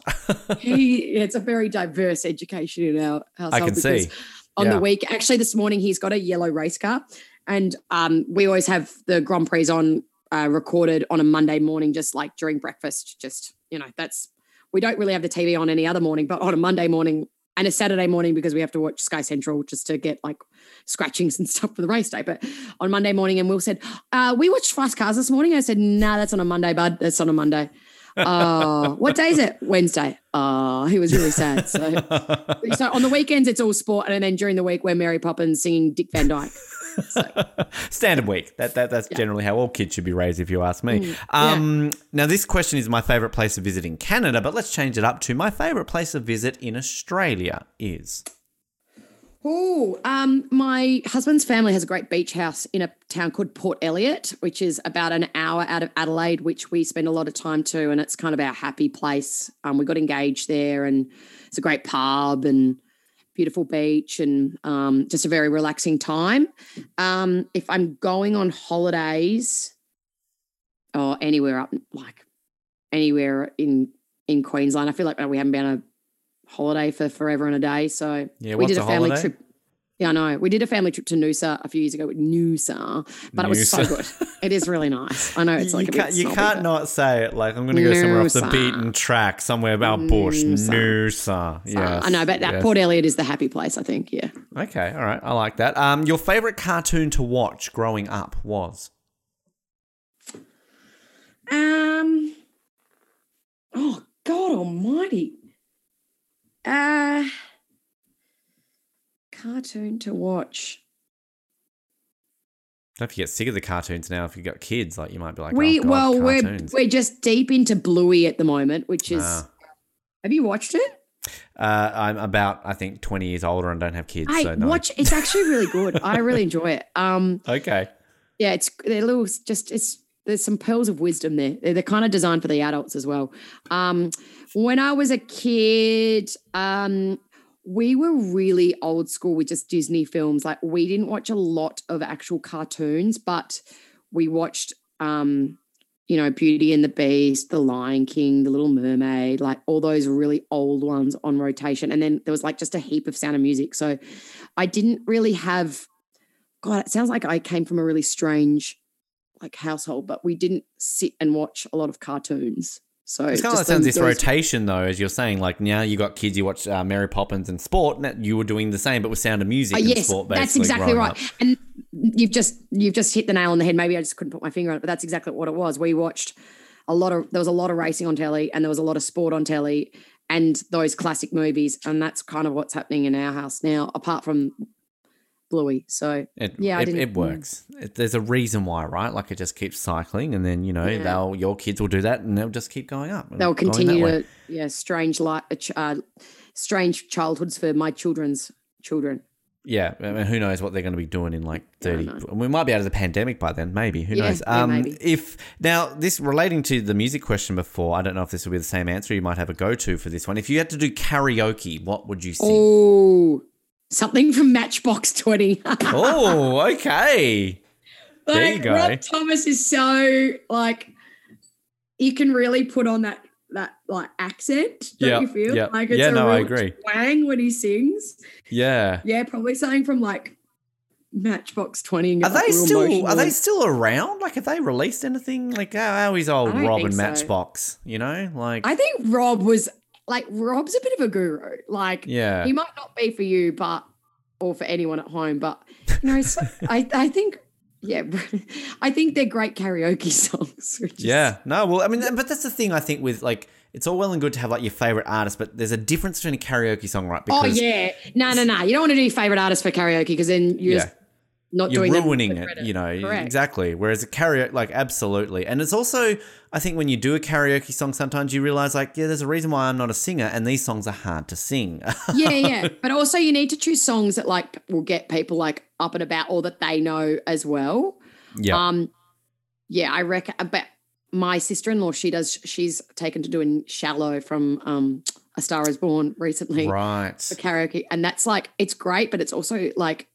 It's a very diverse education in our household. I can see. On the week, actually this morning he's got a yellow race car, and we always have the Grand Prix on recorded on a Monday morning, just like during breakfast, just, you know, that's, we don't really have the TV on any other morning, but on a Monday morning and a Saturday morning because we have to watch Sky Central just to get like scratchings and stuff for the race day. But on Monday morning, and Will said, we watched Fast Cars this morning. I said, nah, that's on a Monday, bud. That's on a Monday. What day is it? Wednesday. He was really sad. So on the weekends it's all sport, and then during the week we're Mary Poppins singing Dick Van Dyke. So. Standard week. That's generally how all kids should be raised, if you ask me. Now this question is my favourite place to visit in Canada, but let's change it up to my favourite place to visit in Australia is. Oh, my husband's family has a great beach house in a town called Port Elliot, which is about an hour out of Adelaide, which we spend a lot of time to, and it's kind of our happy place. We got engaged there, and it's a great pub and beautiful beach, and just a very relaxing time. If I'm going on holidays or anywhere up, like anywhere in Queensland, I feel like we haven't been on a holiday for forever and a day. So we did a family trip. Yeah, I know. We did a family trip to Noosa a few years ago with Noosa, but it was so good. It is really nice. I know it's like you can't not say it. Like, I'm going to go somewhere off the beaten track, somewhere about bush. Noosa. Yeah, I know, but that Port Elliot is the happy place, I think. Yeah. Okay. All right. I like that. Your favorite cartoon to watch growing up was? Oh God Almighty. Cartoon to watch. Don't forget, sick of the cartoons now. If you've got kids, like, you might be like, we're just deep into Bluey at the moment, which is. Have you watched it? I'm about, I think, 20 years older and don't have kids. It's actually really good. I really enjoy it. Okay. Yeah, there's some pearls of wisdom there. They're kind of designed for the adults as well. When I was a kid, we were really old school with just Disney films. Like, we didn't watch a lot of actual cartoons, but we watched, you know, Beauty and the Beast, The Lion King, The Little Mermaid, like all those really old ones on rotation. And then there was like just a heap of Sound of Music. So I didn't really have – God, it sounds like I came from a really strange – like household, but we didn't sit and watch a lot of cartoons. So it's kind of like this rotation, though, as you're saying. Like, now you got kids, you watch Mary Poppins and sport, and you were doing the same, but with Sound of Music and sport. Basically, that's exactly right. Up. And you've just hit the nail on the head. Maybe I just couldn't put my finger on it, but that's exactly what it was. We watched there was a lot of racing on telly, and there was a lot of sport on telly, and those classic movies, and that's kind of what's happening in our house now. Apart from Bluey. So, it works. There's a reason why, right? Like, it just keeps cycling, and then, you know, your kids will do that and they'll just keep going up. They'll continue to, strange childhoods for my children's children. Yeah, I mean, who knows what they're going to be doing in like 30 – we might be out of the pandemic by then, maybe. Who knows? Maybe. Now, this relating to the music question before, I don't know if this will be the same answer. You might have a go-to for this one. If you had to do karaoke, what would you sing? Oh, something from Matchbox 20. Oh, okay. Like, there you go. Rob Thomas is so, like, you can really put on that like accent, you feel? Yep. Like, it's I agree. Twang when he sings. Yeah. Yeah, probably something from like Matchbox 20. Are they still emotional. Are they still around? Like, have they released anything? Like, how is old Rob and Matchbox, you know? Like, I think Rob's a bit of a guru. Like, he might not be for you or for anyone at home, but, you know, so I think I think they're great karaoke songs. But that's the thing, I think, with like, it's all well and good to have like your favourite artist, but there's a difference between a karaoke song, right? Because No. You don't want to do your favourite artist for karaoke because then you're just not doing that. You're ruining it, you know. Correct. Exactly. Whereas a karaoke, like, absolutely. And it's also, I think when you do a karaoke song, sometimes you realise like, there's a reason why I'm not a singer and these songs are hard to sing. But also you need to choose songs that like will get people like up and about or that they know as well. Yeah. I reckon, but my sister-in-law, she's taken to doing Shallow from A Star Is Born recently. Right. For karaoke. And that's like, it's great, but it's also like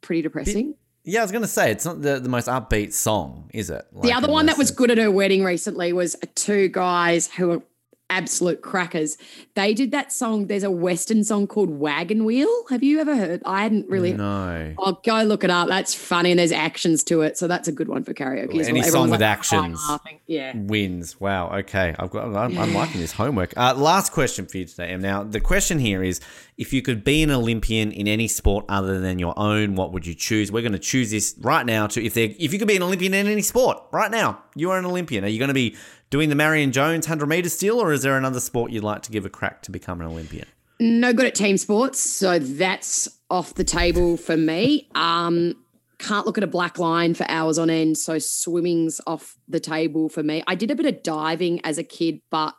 pretty depressing. I was going to say, it's not the most upbeat song, is it? Like, the other one that was good at her wedding recently was two guys who are absolute crackers. They did that song. There's a Western song called Wagon Wheel. Have you ever heard? I hadn't really. No. I'll go look it up. That's funny, and there's actions to it. So that's a good one for karaoke. Any song with actions wins. Wow. Okay. I'm liking this homework. Last question for you today, Em. Now, the question here is, if you could be an Olympian in any sport other than your own, what would you choose? We're going to choose this right now. If you could be an Olympian in any sport right now, you are an Olympian. Are you going to be doing the Marion Jones 100-meter still, or is there another sport you'd like to give a crack to become an Olympian? No good at team sports, so that's off the table for me. Can't look at a black line for hours on end, so swimming's off the table for me. I did a bit of diving as a kid, but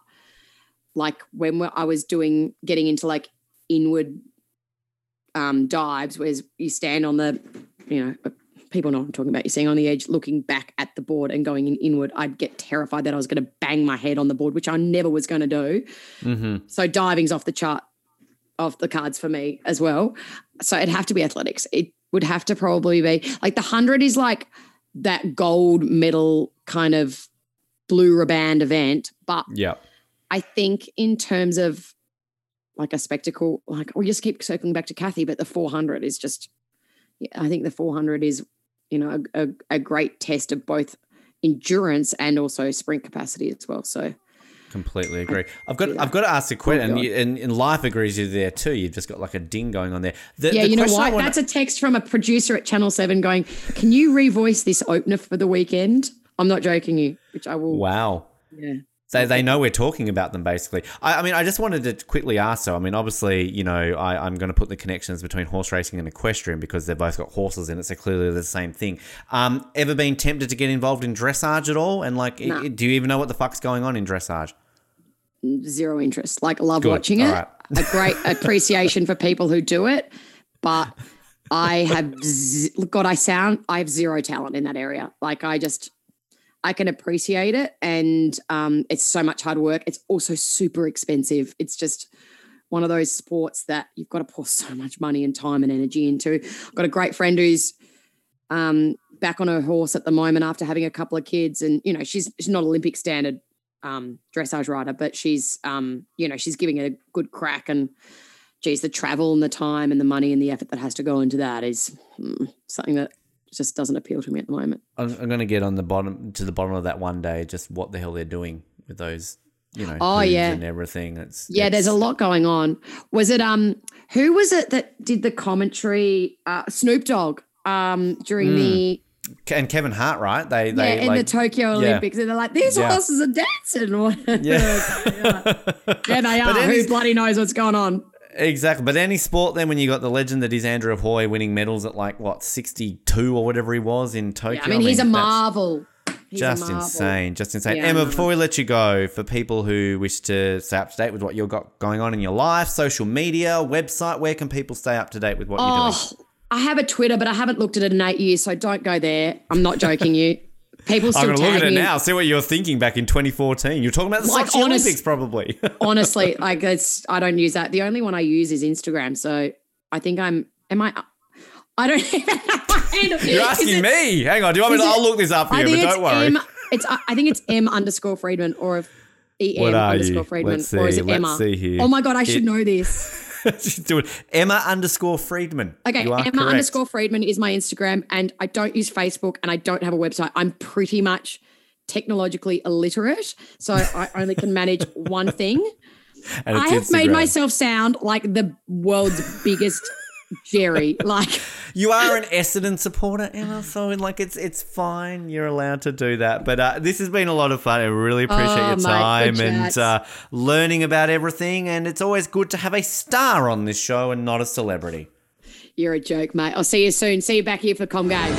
like when I was getting into like inward dives, where you stand on the, you know, people know what I'm talking about, you're standing on the edge looking back at the board and going inward, I'd get terrified that I was going to bang my head on the board, which I never was going to do. Mm-hmm. So diving's off the cards for me as well. So it'd have to be athletics. It would have to probably be like the 100 is like that gold medal kind of blue riband event. But I think in terms of like a spectacle, like we just keep circling back to Cathy, but the 400 is just, I think the 400 is, you know, a great test of both endurance and also sprint capacity as well. So completely agree. I've got to ask a question, and life agrees with you there too. You've just got like a ding going on there. You know what? That's a text from a producer at Channel 7 going, "Can you revoice this opener for the weekend?" I'm not joking you, which I will. Wow. Yeah. They know we're talking about them, basically. I mean, I just wanted to quickly ask, though. I mean, obviously, you know, I'm going to put the connections between horse racing and equestrian because they've both got horses in it, so clearly they're the same thing. Ever been tempted to get involved in dressage at all? And, like, nah. Do you even know what the fuck's going on in dressage? Zero interest. Like, love watching it. Right. A great appreciation for people who do it. But I have I have zero talent in that area. Like, I can appreciate it, and it's so much hard work. It's also super expensive. It's just one of those sports that you've got to pour so much money and time and energy into. I've got a great friend who's back on her horse at the moment after having a couple of kids, and, you know, she's not Olympic standard dressage rider, but she's, you know, she's giving it a good crack, and geez, the travel and the time and the money and the effort that has to go into that is something that just doesn't appeal to me at the moment. I'm going to get to the bottom of that one day, just what the hell they're doing with those, you know, and everything. There's a lot going on. Was it who was it that did the commentary? Snoop Dogg during the and Kevin Hart, right? They in the Tokyo Olympics, and they're like, these horses are dancing. Yeah, they are. Who bloody knows what's going on? Exactly. But any sport then, when you got the legend that is Andrew Ahoy winning medals at like, what, 62 or whatever he was in Tokyo. Yeah, I mean, he's a marvel. Just insane. Yeah, Emma, before we let you go, for people who wish to stay up to date with what you've got going on in your life, social media, website, where can people stay up to date with what you're doing? I have a Twitter, but I haven't looked at it in 8 years, so don't go there. I'm not joking you. People still I'm going to look at it now, see what you were thinking back in 2014. You're talking about the Sochi Olympics probably. Honestly, like it's, I don't use that. The only one I use is Instagram, so I think I don't even know. You're asking me. Hang on. Do you want me to? I'll look this up for you, but don't worry. I think it's M underscore Freedman or EM underscore Freedman. Or is it Emma? Oh, my God, I should know this. She's doing Emma underscore Freedman. Okay, Emma underscore Freedman is my Instagram, and I don't use Facebook and I don't have a website. I'm pretty much technologically illiterate, so I only can manage one thing. And I have made myself sound like the world's biggest Jerry. Like you are an Essendon supporter, Emma, so like it's fine. You're allowed to do that. But this has been a lot of fun. I really appreciate your time and learning about everything. And it's always good to have a star on this show and not a celebrity. You're a joke, mate. I'll see you soon. See you back here for Com Games.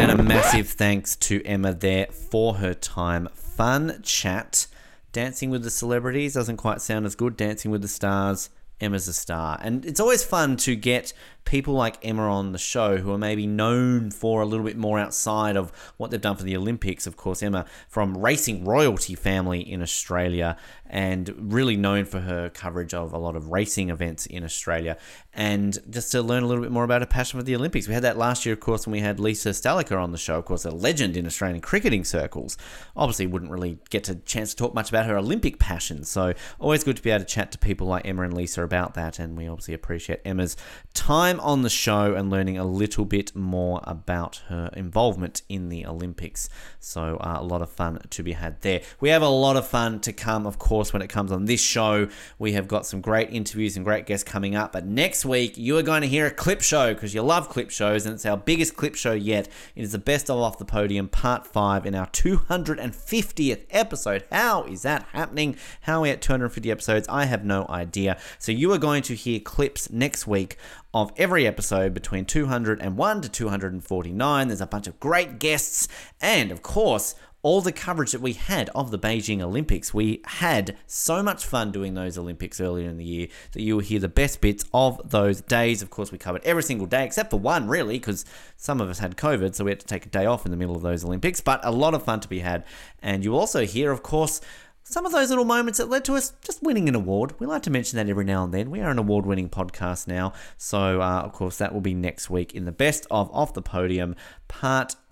And a massive thanks to Emma there for her time. Fun chat. Dancing with the Celebrities doesn't quite sound as good. Dancing with the Stars, Emma's a star. And it's always fun to get people like Emma on the show who are maybe known for a little bit more outside of what they've done for the Olympics. Of course, Emma from racing royalty family in Australia and really known for her coverage of a lot of racing events in Australia. And just to learn a little bit more about her passion for the Olympics. We had that last year, of course, when we had Lisa Staliker on the show, of course, a legend in Australian cricketing circles. Obviously wouldn't really get a chance to talk much about her Olympic passion. So always good to be able to chat to people like Emma and Lisa about that. And we obviously appreciate Emma's time on the show and learning a little bit more about her involvement in the Olympics. So a lot of fun to be had there. We have a lot of fun to come, of course, when it comes on this show. We have got some great interviews and great guests coming up. But next week, you are going to hear a clip show because you love clip shows, and it's our biggest clip show yet. It is the Best of Off the Podium Part 5 in our 250th episode. How is that happening? How are we at 250 episodes? I have no idea. So you are going to hear clips next week of every episode between 201 to 249. There's a bunch of great guests and, of course, all the coverage that we had of the Beijing Olympics. We had so much fun doing those Olympics earlier in the year that you will hear the best bits of those days. Of course, we covered every single day except for one, really, because some of us had COVID, so we had to take a day off in the middle of those Olympics, but a lot of fun to be had. And you also hear, of course, some of those little moments that led to us just winning an award. We like to mention that every now and then. We are an award-winning podcast now. So, of course, that will be next week in the Best of Off the Podium Part 5.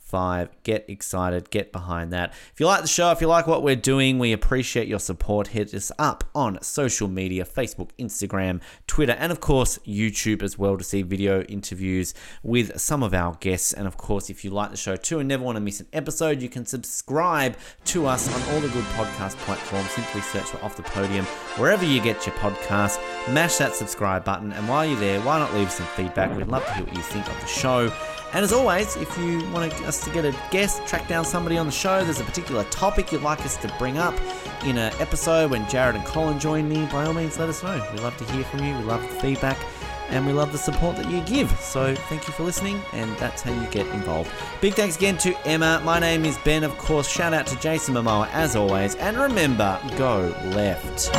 Get excited. Get behind that. If you like the show, if you like what we're doing, we appreciate your support. Hit us up on social media, Facebook, Instagram, Twitter, and, of course, YouTube as well to see video interviews with some of our guests. And, of course, if you like the show too and never want to miss an episode, you can subscribe to us on all the good podcast platforms. Simply search for Off the Podium wherever you get your podcast. Mash that subscribe button. And while you're there, why not leave some feedback? We'd love to hear what you think of the show. And as always, if you want us to get a guest, track down somebody on the show, there's a particular topic you'd like us to bring up in an episode when Jared and Colin join me, by all means, let us know. We love to hear from you. We love the feedback and we love the support that you give. So thank you for listening, and that's how you get involved. Big thanks again to Emma. My name is Ben, of course. Shout out to Jason Momoa, as always. And remember, go left.